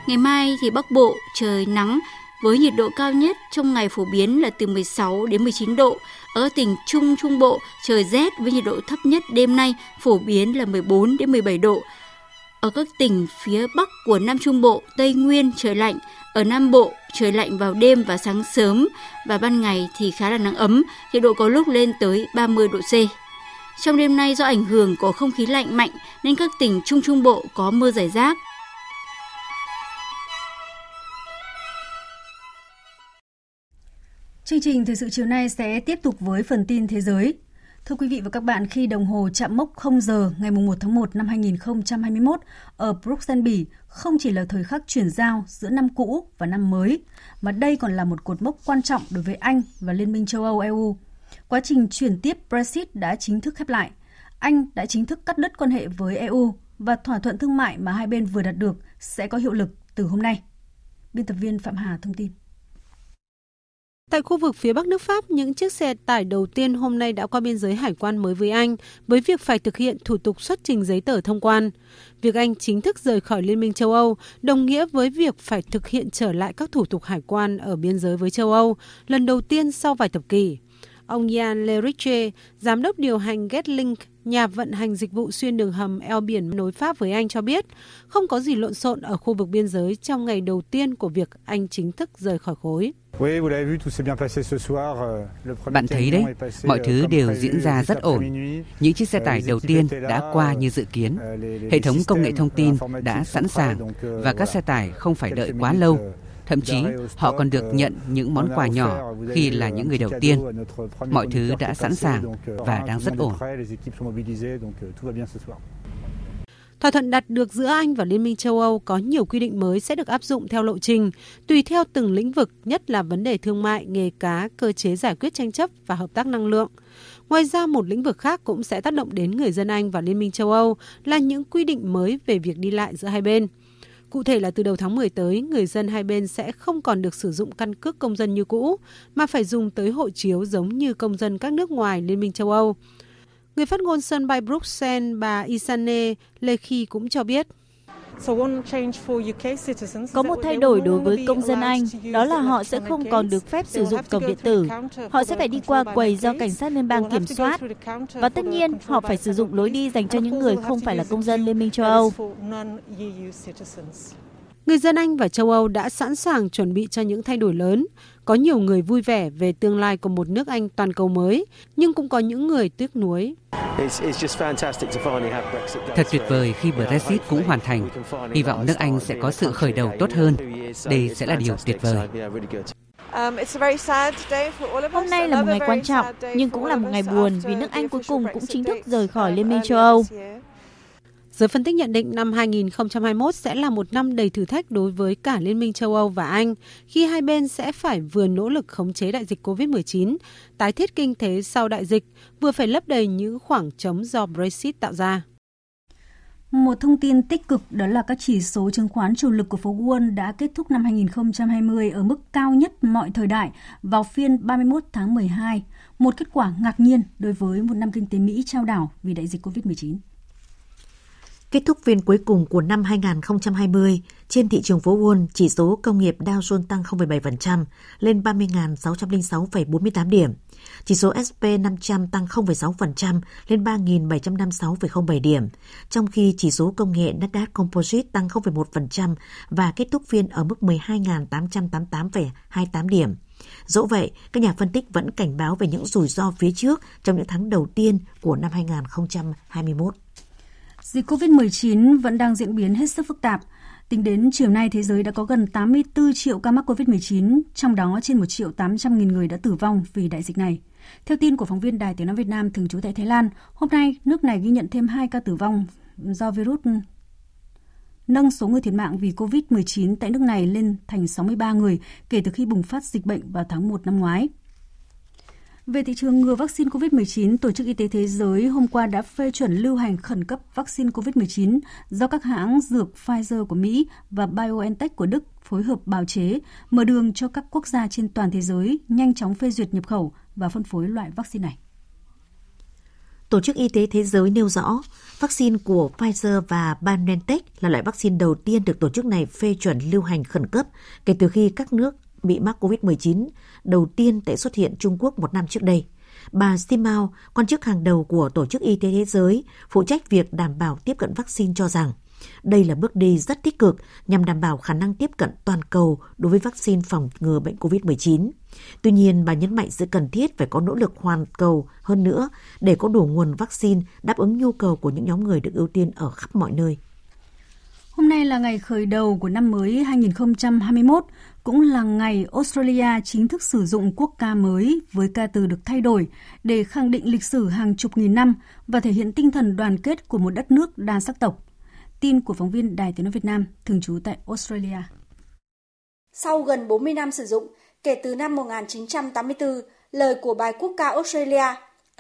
Ngày mai thì Bắc Bộ trời nắng với nhiệt độ cao nhất trong ngày phổ biến là từ mười sáu đến mười chín độ. Ở tỉnh Trung Trung Bộ trời rét với nhiệt độ thấp nhất đêm nay phổ biến là mười bốn đến mười bảy độ. Ở các tỉnh phía Bắc của Nam Trung Bộ, Tây Nguyên trời lạnh. Ở Nam Bộ trời lạnh vào đêm và sáng sớm và ban ngày thì khá là nắng ấm, nhiệt độ có lúc lên tới ba mươi độ C. Trong đêm nay do ảnh hưởng của không khí lạnh mạnh nên các tỉnh Trung Trung Bộ có mưa rải rác. Chương trình Thời sự chiều nay sẽ tiếp tục với phần tin thế giới. Thưa quý vị và các bạn, khi đồng hồ chạm mốc không giờ ngày mùng một tháng một năm hai nghìn không trăm hai mươi mốt ở Bruxelles, Bỉ, không chỉ là thời khắc chuyển giao giữa năm cũ và năm mới, mà đây còn là một cột mốc quan trọng đối với Anh và Liên minh châu Âu e u. Quá trình chuyển tiếp Brexit đã chính thức khép lại. Anh đã chính thức cắt đứt quan hệ với e u và thỏa thuận thương mại mà hai bên vừa đạt được sẽ có hiệu lực từ hôm nay. Biên tập viên Phạm Hà thông tin. Tại khu vực phía Bắc nước Pháp, những chiếc xe tải đầu tiên hôm nay đã qua biên giới hải quan mới với Anh, với việc phải thực hiện thủ tục xuất trình giấy tờ thông quan. Việc Anh chính thức rời khỏi Liên minh châu Âu đồng nghĩa với việc phải thực hiện trở lại các thủ tục hải quan ở biên giới với châu Âu, lần đầu tiên sau vài thập kỷ. Ông Jan Leriche, giám đốc điều hành Getlink, nhà vận hành dịch vụ xuyên đường hầm eo biển nối Pháp với Anh cho biết, không có gì lộn xộn ở khu vực biên giới trong ngày đầu tiên của việc Anh chính thức rời khỏi khối. Bạn thấy đấy, mọi thứ đều diễn ra rất ổn. Những chiếc xe tải đầu tiên đã qua như dự kiến. Hệ thống công nghệ thông tin đã sẵn sàng và các xe tải không phải đợi quá lâu. Thậm chí, họ còn được nhận những món quà nhỏ khi là những người đầu tiên. Mọi thứ đã sẵn sàng và đang rất ổn. Thỏa thuận đạt được giữa Anh và Liên minh châu Âu có nhiều quy định mới sẽ được áp dụng theo lộ trình, tùy theo từng lĩnh vực, nhất là vấn đề thương mại, nghề cá, cơ chế giải quyết tranh chấp và hợp tác năng lượng. Ngoài ra, một lĩnh vực khác cũng sẽ tác động đến người dân Anh và Liên minh châu Âu là những quy định mới về việc đi lại giữa hai bên. Cụ thể là từ đầu tháng mười tới, người dân hai bên sẽ không còn được sử dụng căn cước công dân như cũ, mà phải dùng tới hộ chiếu giống như công dân các nước ngoài Liên minh châu Âu. Người phát ngôn sân bay Bruxelles, bà Isane Lekhi cũng cho biết. Có một thay đổi đối với công dân Anh, đó là họ sẽ không còn được phép sử dụng cổng điện tử. Họ sẽ phải đi qua quầy do cảnh sát liên bang kiểm soát. Và tất nhiên, họ phải sử dụng lối đi dành cho những người không phải là công dân Liên minh châu Âu. Người dân Anh và châu Âu đã sẵn sàng chuẩn bị cho những thay đổi lớn. Có nhiều người vui vẻ về tương lai của một nước Anh toàn cầu mới, nhưng cũng có những người tiếc nuối. Thật tuyệt vời khi Brexit cũng hoàn thành. Hy vọng nước Anh sẽ có sự khởi đầu tốt hơn. Đây sẽ là điều tuyệt vời. Hôm nay là một ngày quan trọng, nhưng cũng là một ngày buồn vì nước Anh cuối cùng cũng chính thức rời khỏi Liên minh châu Âu. Giới phân tích nhận định năm hai không hai mốt sẽ là một năm đầy thử thách đối với cả Liên minh châu Âu và Anh, khi hai bên sẽ phải vừa nỗ lực khống chế đại dịch covid mười chín, tái thiết kinh tế sau đại dịch, vừa phải lấp đầy những khoảng trống do Brexit tạo ra. Một thông tin tích cực đó là các chỉ số chứng khoán chủ lực của phố Wall đã kết thúc năm hai không hai không ở mức cao nhất mọi thời đại vào phiên ba mươi mốt tháng mười hai, một kết quả ngạc nhiên đối với một năm kinh tế Mỹ chao đảo vì đại dịch covid mười chín. Kết thúc phiên cuối cùng của năm hai không hai không, trên thị trường phố Wall, chỉ số công nghiệp Dow Jones tăng không phẩy bảy phần trăm lên ba mươi nghìn sáu trăm lẻ sáu phẩy bốn mươi tám điểm. Chỉ số S and P năm trăm tăng không phẩy sáu phần trăm lên ba nghìn bảy trăm năm mươi sáu phẩy không bảy điểm, trong khi chỉ số công nghệ Nasdaq Composite tăng không phẩy một phần trăm và kết thúc phiên ở mức mười hai nghìn tám trăm tám mươi tám phẩy hai mươi tám điểm. Dẫu vậy, các nhà phân tích vẫn cảnh báo về những rủi ro phía trước trong những tháng đầu tiên của năm hai không hai mốt. Dịch covid mười chín vẫn đang diễn biến hết sức phức tạp. Tính đến chiều nay, thế giới đã có gần tám mươi tư triệu ca mắc covid mười chín, trong đó trên một triệu tám trăm nghìn người đã tử vong vì đại dịch này. Theo tin của phóng viên Đài Tiếng Nói Việt Nam thường trú tại Thái Lan, hôm nay nước này ghi nhận thêm hai ca tử vong do virus, nâng số người thiệt mạng vì covid mười chín tại nước này lên thành sáu mươi ba người kể từ khi bùng phát dịch bệnh vào tháng một năm ngoái. Về thị trường ngừa vaccine covid mười chín, Tổ chức Y tế Thế giới hôm qua đã phê chuẩn lưu hành khẩn cấp vaccine covid mười chín do các hãng dược Pfizer của Mỹ và BioNTech của Đức phối hợp bào chế, mở đường cho các quốc gia trên toàn thế giới nhanh chóng phê duyệt nhập khẩu và phân phối loại vaccine này. Tổ chức Y tế Thế giới nêu rõ, vaccine của Pfizer và BioNTech là loại vaccine đầu tiên được tổ chức này phê chuẩn lưu hành khẩn cấp kể từ khi các nước bị mắc covid mười chín đầu tiên tại xuất hiện Trung Quốc một năm trước đây. Bà Simao, quan chức hàng đầu của Tổ chức Y tế Thế giới, phụ trách việc đảm bảo tiếp cận vaccine cho rằng đây là bước đi rất tích cực nhằm đảm bảo khả năng tiếp cận toàn cầu đối với vaccine phòng ngừa bệnh covid mười chín. Tuy nhiên, bà nhấn mạnh sự cần thiết phải có nỗ lực hoàn cầu hơn nữa để có đủ nguồn vaccine đáp ứng nhu cầu của những nhóm người được ưu tiên ở khắp mọi nơi. Hôm nay là ngày khởi đầu của năm mới hai không hai mốt, cũng là ngày Australia chính thức sử dụng quốc ca mới với ca từ được thay đổi để khẳng định lịch sử hàng chục nghìn năm và thể hiện tinh thần đoàn kết của một đất nước đa sắc tộc. Tin của phóng viên Đài Tiếng Nói Việt Nam, thường trú tại Australia. Sau gần bốn mươi năm sử dụng, kể từ năm một nghìn chín trăm tám mươi tư, lời của bài quốc ca Australia,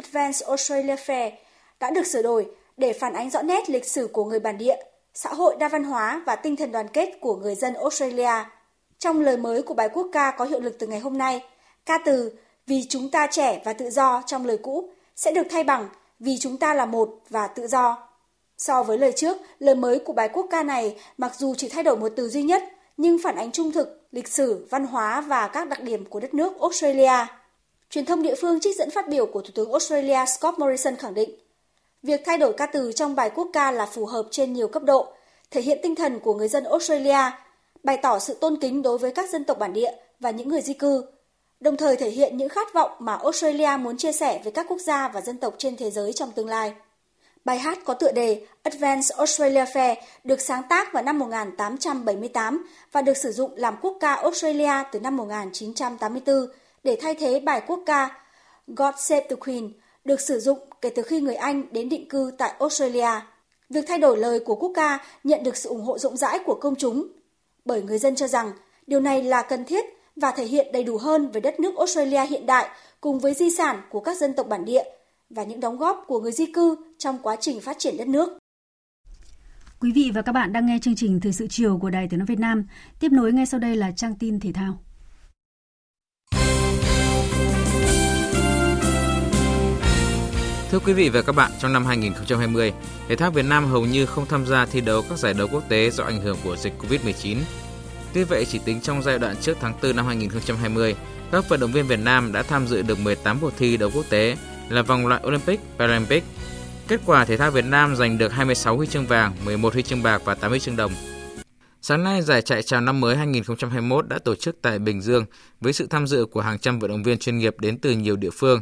Advance Australia Fair, đã được sửa đổi để phản ánh rõ nét lịch sử của người bản địa, xã hội đa văn hóa và tinh thần đoàn kết của người dân Australia. Trong lời mới của bài quốc ca có hiệu lực từ ngày hôm nay, ca từ "Vì chúng ta trẻ và tự do" trong lời cũ sẽ được thay bằng "Vì chúng ta là một và tự do". So với lời trước, lời mới của bài quốc ca này mặc dù chỉ thay đổi một từ duy nhất, nhưng phản ánh trung thực, lịch sử, văn hóa và các đặc điểm của đất nước Australia. Truyền thông địa phương trích dẫn phát biểu của Thủ tướng Australia Scott Morrison khẳng định, việc thay đổi ca từ trong bài quốc ca là phù hợp trên nhiều cấp độ, thể hiện tinh thần của người dân Australia, bày tỏ sự tôn kính đối với các dân tộc bản địa và những người di cư, đồng thời thể hiện những khát vọng mà Australia muốn chia sẻ với các quốc gia và dân tộc trên thế giới trong tương lai. Bài hát có tựa đề Advance Australia Fair được sáng tác vào năm một nghìn tám trăm bảy mươi tám và được sử dụng làm quốc ca Australia từ năm một nghìn chín trăm tám mươi tư để thay thế bài quốc ca God Save the Queen được sử dụng kể từ khi người Anh đến định cư tại Australia. Việc thay đổi lời của quốc ca nhận được sự ủng hộ rộng rãi của công chúng, bởi người dân cho rằng điều này là cần thiết và thể hiện đầy đủ hơn về đất nước Australia hiện đại cùng với di sản của các dân tộc bản địa và những đóng góp của người di cư trong quá trình phát triển đất nước. Quý vị và các bạn đang nghe chương trình Thời sự chiều của Đài Tiếng nói Việt Nam. Tiếp nối ngay sau đây là trang tin thể thao. Thưa quý vị và các bạn, trong năm hai nghìn không trăm hai mươi, thể thao Việt Nam hầu như không tham gia thi đấu các giải đấu quốc tế do ảnh hưởng của dịch covid mười chín. Tuy vậy, chỉ tính trong giai đoạn trước tháng tư năm hai nghìn không trăm hai mươi, các vận động viên Việt Nam đã tham dự được mười tám cuộc thi đấu quốc tế là vòng loại Olympic, Paralympic. Kết quả thể thao Việt Nam giành được hai mươi sáu huy chương vàng, mười một huy chương bạc và tám huy chương đồng. Sáng nay, giải chạy chào năm mới hai nghìn không trăm hai mươi mốt đã tổ chức tại Bình Dương với sự tham dự của hàng trăm vận động viên chuyên nghiệp đến từ nhiều địa phương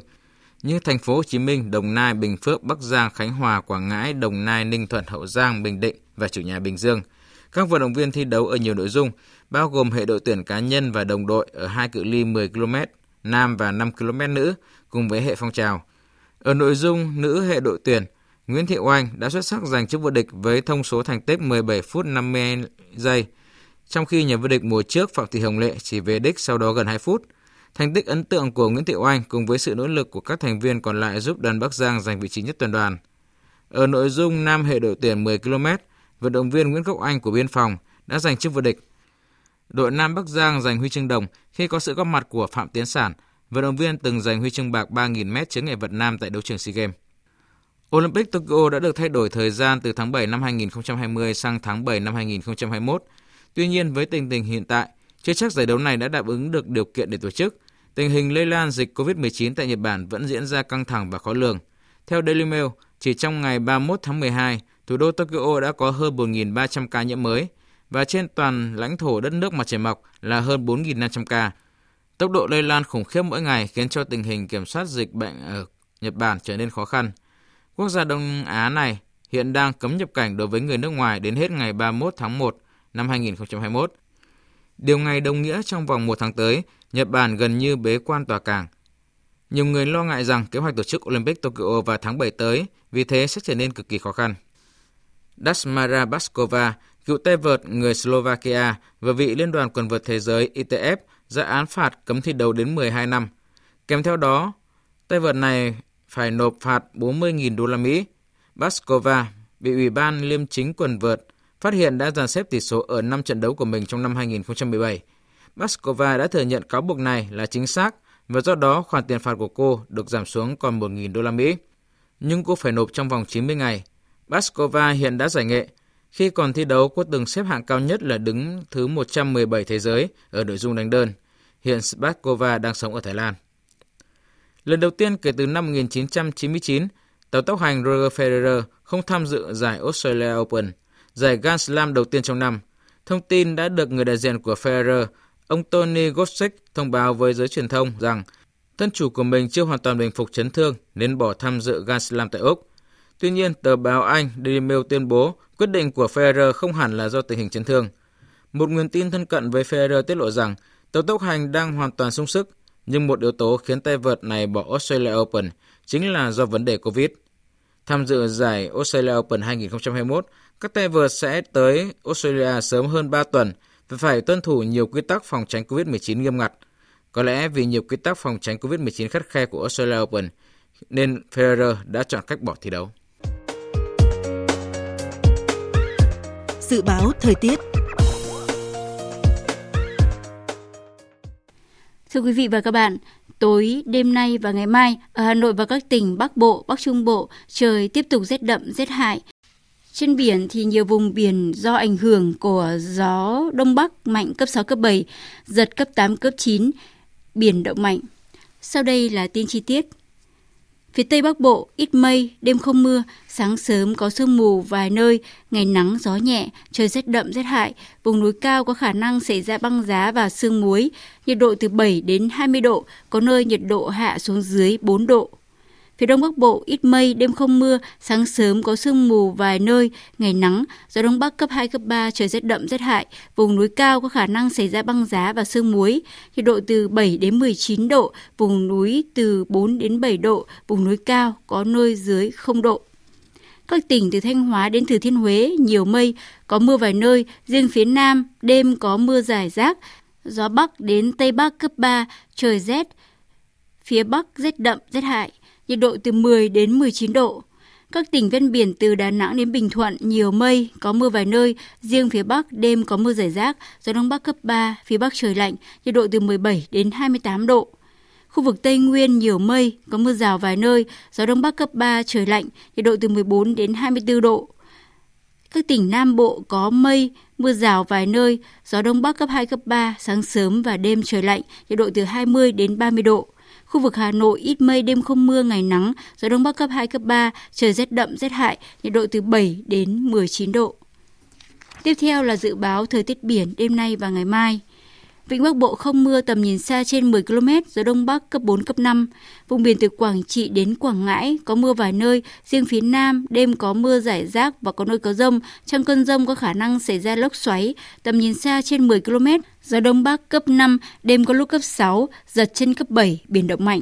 như thành phố Hồ Chí Minh, Đồng Nai, Bình Phước, Bắc Giang, Khánh Hòa, Quảng Ngãi, Đồng Nai, Ninh Thuận, Hậu Giang, Bình Định và chủ nhà Bình Dương. Các vận động viên thi đấu ở nhiều nội dung, bao gồm hệ đội tuyển cá nhân và đồng đội ở hai cự ly mười ki lô mét nam và năm ki lô mét nữ cùng với hệ phong trào. Ở nội dung nữ hệ đội tuyển, Nguyễn Thị Oanh đã xuất sắc giành chức vô địch với thông số thành tích mười bảy phút năm mươi giây, trong khi nhà vô địch mùa trước Phạm Thị Hồng Lệ chỉ về đích sau đó gần hai phút. Thành tích ấn tượng của Nguyễn Thị Oanh cùng với sự nỗ lực của các thành viên còn lại giúp đoàn Bắc Giang giành vị trí nhất toàn đoàn. Ở nội dung nam hệ đội tuyển mười ki lô mét, vận động viên Nguyễn Quốc Anh của Biên Phòng đã giành chức vô địch. Đội Nam Bắc Giang giành huy chương đồng khi có sự góp mặt của Phạm Tiến Sản, vận động viên từng giành huy chương bạc ba nghìn mét chướng ngại vật nam tại đấu trường SEA Games. Olympic Tokyo đã được thay đổi thời gian từ tháng bảy năm hai nghìn không trăm hai mươi sang tháng bảy năm hai nghìn không trăm hai mươi mốt. Tuy nhiên, với tình hình hiện tại, chưa chắc giải đấu này đã đáp ứng được điều kiện để tổ chức. Tình hình lây lan dịch covid mười chín tại Nhật Bản vẫn diễn ra căng thẳng và khó lường. Theo Daily Mail, chỉ trong ngày ba mươi mốt tháng mười hai, thủ đô Tokyo đã có hơn một nghìn ba trăm ca nhiễm mới và trên toàn lãnh thổ đất nước mặt trời mọc là hơn bốn nghìn năm trăm ca. Tốc độ lây lan khủng khiếp mỗi ngày khiến cho tình hình kiểm soát dịch bệnh ở Nhật Bản trở nên khó khăn. Quốc gia Đông Á này hiện đang cấm nhập cảnh đối với người nước ngoài đến hết ngày ba mươi mốt tháng một năm hai nghìn không trăm hai mươi mốt. Điều này đồng nghĩa trong vòng một tháng tới, Nhật Bản gần như bế quan tòa cảng. Nhiều người lo ngại rằng kế hoạch tổ chức Olympic Tokyo vào tháng bảy tới, vì thế sẽ trở nên cực kỳ khó khăn. Dasmara Baskova, cựu tay vợt người Slovakia và vị Liên đoàn quần vợt thế giới I T F ra án phạt cấm thi đấu đến mười hai năm. Kèm theo đó, tay vợt này phải nộp phạt bốn mươi nghìn đô la Mỹ. Baskova bị Ủy ban Liêm chính quần vợt phát hiện đã dàn xếp tỷ số ở năm trận đấu của mình trong năm hai nghìn không trăm mười bảy. Baskova đã thừa nhận cáo buộc này là chính xác và do đó khoản tiền phạt của cô được giảm xuống còn một nghìn đô la Mỹ. Nhưng cô phải nộp trong vòng chín mươi ngày. Baskova hiện đã giải nghệ. Khi còn thi đấu, cô từng xếp hạng cao nhất là đứng thứ một trăm mười bảy thế giới ở nội dung đánh đơn. Hiện Baskova đang sống ở Thái Lan. Lần đầu tiên kể từ năm một nghìn chín trăm chín mươi chín, tàu tốc hành Roger Federer không tham dự giải Australia Open, giải Grand Slam đầu tiên trong năm. Thông tin đã được người đại diện của Federer, ông Tony Gossett, thông báo với giới truyền thông rằng thân chủ của mình chưa hoàn toàn bình phục chấn thương nên bỏ tham dự Grand Slam tại Úc. Tuy nhiên, tờ báo Anh Daily Mail tuyên bố quyết định của Federer không hẳn là do tình hình chấn thương. Một nguồn tin thân cận với Federer tiết lộ rằng tàu tốc hành đang hoàn toàn sung sức, nhưng một yếu tố khiến tay vợt này bỏ Australia Open chính là do vấn đề Covid. Tham dự giải Australia Open hai nghìn không trăm hai mươi mốt, các tay vợt sẽ tới Australia sớm hơn ba tuần và phải tuân thủ nhiều quy tắc phòng tránh covid mười chín nghiêm ngặt. Có lẽ vì nhiều quy tắc phòng tránh covid mười chín khắt khe của Australia Open nên Federer đã chọn cách bỏ thi đấu. Dự báo thời tiết. Thưa quý vị và các bạn, tối đêm nay và ngày mai ở Hà Nội và các tỉnh Bắc Bộ, Bắc Trung Bộ trời tiếp tục rét đậm, rét hại. Trên biển thì nhiều vùng biển do ảnh hưởng của gió Đông Bắc mạnh cấp sáu, cấp bảy, giật cấp tám, cấp chín, biển động mạnh. Sau đây là tin chi tiết. Phía Tây Bắc Bộ, ít mây, đêm không mưa, sáng sớm có sương mù vài nơi, ngày nắng gió nhẹ, trời rét đậm rét hại, vùng núi cao có khả năng xảy ra băng giá và sương muối, nhiệt độ từ bảy đến hai mươi độ, có nơi nhiệt độ hạ xuống dưới bốn độ. Phía Đông Bắc Bộ, ít mây, đêm không mưa, sáng sớm có sương mù vài nơi, ngày nắng, gió Đông Bắc cấp hai, cấp ba, trời rét đậm rét hại, vùng núi cao có khả năng xảy ra băng giá và sương muối, nhiệt độ từ bảy đến mười chín độ, vùng núi từ bốn đến bảy độ, vùng núi cao có nơi dưới không độ. Các tỉnh từ Thanh Hóa đến Thừa Thiên Huế, nhiều mây, có mưa vài nơi, riêng phía Nam, đêm có mưa rải rác, gió Bắc đến Tây Bắc cấp ba, trời rét, phía Bắc rét đậm rét hại. Nhiệt độ từ mười đến mười chín độ. Các tỉnh ven biển từ Đà Nẵng đến Bình Thuận nhiều mây, có mưa vài nơi, riêng phía Bắc đêm có mưa rải rác, gió Đông Bắc cấp ba, phía Bắc trời lạnh, nhiệt độ từ mười bảy đến hai mươi tám độ. Khu vực Tây Nguyên nhiều mây, có mưa rào vài nơi, gió Đông Bắc cấp ba, trời lạnh, nhiệt độ từ mười bốn đến hai mươi tư độ. Các tỉnh Nam Bộ có mây, mưa rào vài nơi, gió Đông Bắc cấp hai, cấp ba, sáng sớm và đêm trời lạnh, nhiệt độ từ hai mươi đến ba mươi độ. Khu vực Hà Nội ít mây, đêm không mưa, ngày nắng, gió Đông Bắc cấp hai, cấp ba, trời rét đậm, rét hại, nhiệt độ từ bảy đến mười chín độ. Tiếp theo là dự báo thời tiết biển đêm nay và ngày mai. Vịnh Bắc Bộ không mưa, tầm nhìn xa trên mười ki lô mét, gió Đông Bắc cấp bốn, cấp năm. Vùng biển từ Quảng Trị đến Quảng Ngãi có mưa vài nơi, riêng phía Nam đêm có mưa rải rác và có nơi có dông. Trong cơn dông có khả năng xảy ra lốc xoáy, tầm nhìn xa trên mười ki lô mét, gió Đông Bắc cấp năm, đêm có lúc cấp sáu, giật trên cấp bảy, biển động mạnh.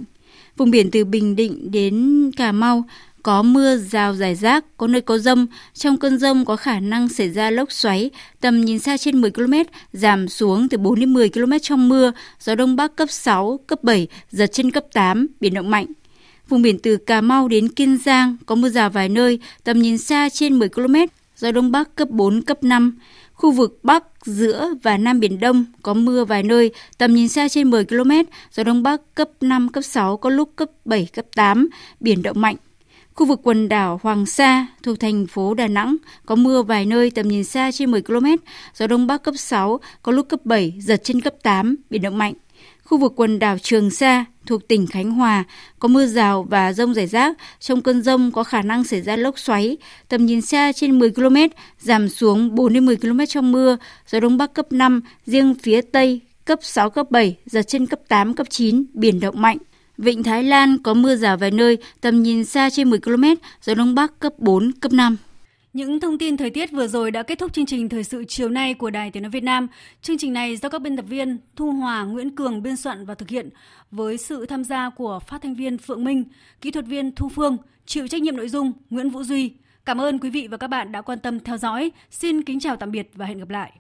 Vùng biển từ Bình Định đến Cà Mau có mưa rào rải rác, có nơi có dông. Trong cơn dông có khả năng xảy ra lốc xoáy, tầm nhìn xa trên mười ki lô mét, giảm xuống từ bốn đến mười ki lô mét trong mưa, gió Đông Bắc cấp sáu, cấp bảy, giật trên cấp tám, biển động mạnh. Vùng biển từ Cà Mau đến Kiên Giang có mưa rào vài nơi, tầm nhìn xa trên mười ki lô mét, gió Đông Bắc cấp bốn, cấp năm. Khu vực Bắc, giữa và Nam Biển Đông có mưa vài nơi, tầm nhìn xa trên mười ki lô mét, gió Đông Bắc cấp năm, cấp sáu, có lúc cấp bảy, cấp tám, biển động mạnh. Khu vực quần đảo Hoàng Sa thuộc thành phố Đà Nẵng có mưa vài nơi, tầm nhìn xa trên mười ki lô mét, gió Đông Bắc cấp sáu, có lúc cấp bảy, giật trên cấp tám, biển động mạnh. Khu vực quần đảo Trường Sa thuộc tỉnh Khánh Hòa có mưa rào và dông rải rác, trong cơn dông có khả năng xảy ra lốc xoáy, tầm nhìn xa trên mười ki lô mét, giảm xuống bốn đến mười ki lô mét trong mưa, gió Đông Bắc cấp năm, riêng phía Tây cấp sáu, cấp bảy, giật trên cấp tám, cấp chín, biển động mạnh. Vịnh Thái Lan có mưa rào vài nơi, tầm nhìn xa trên mười ki lô mét, gió Đông Bắc cấp bốn, cấp năm. Những thông tin thời tiết vừa rồi đã kết thúc chương trình Thời sự chiều nay của Đài Tiếng nói Việt Nam. Chương trình này do các biên tập viên Thu Hòa, Nguyễn Cường biên soạn và thực hiện với sự tham gia của phát thanh viên Phượng Minh, kỹ thuật viên Thu Phương, chịu trách nhiệm nội dung Nguyễn Vũ Duy. Cảm ơn quý vị và các bạn đã quan tâm theo dõi. Xin kính chào tạm biệt và hẹn gặp lại.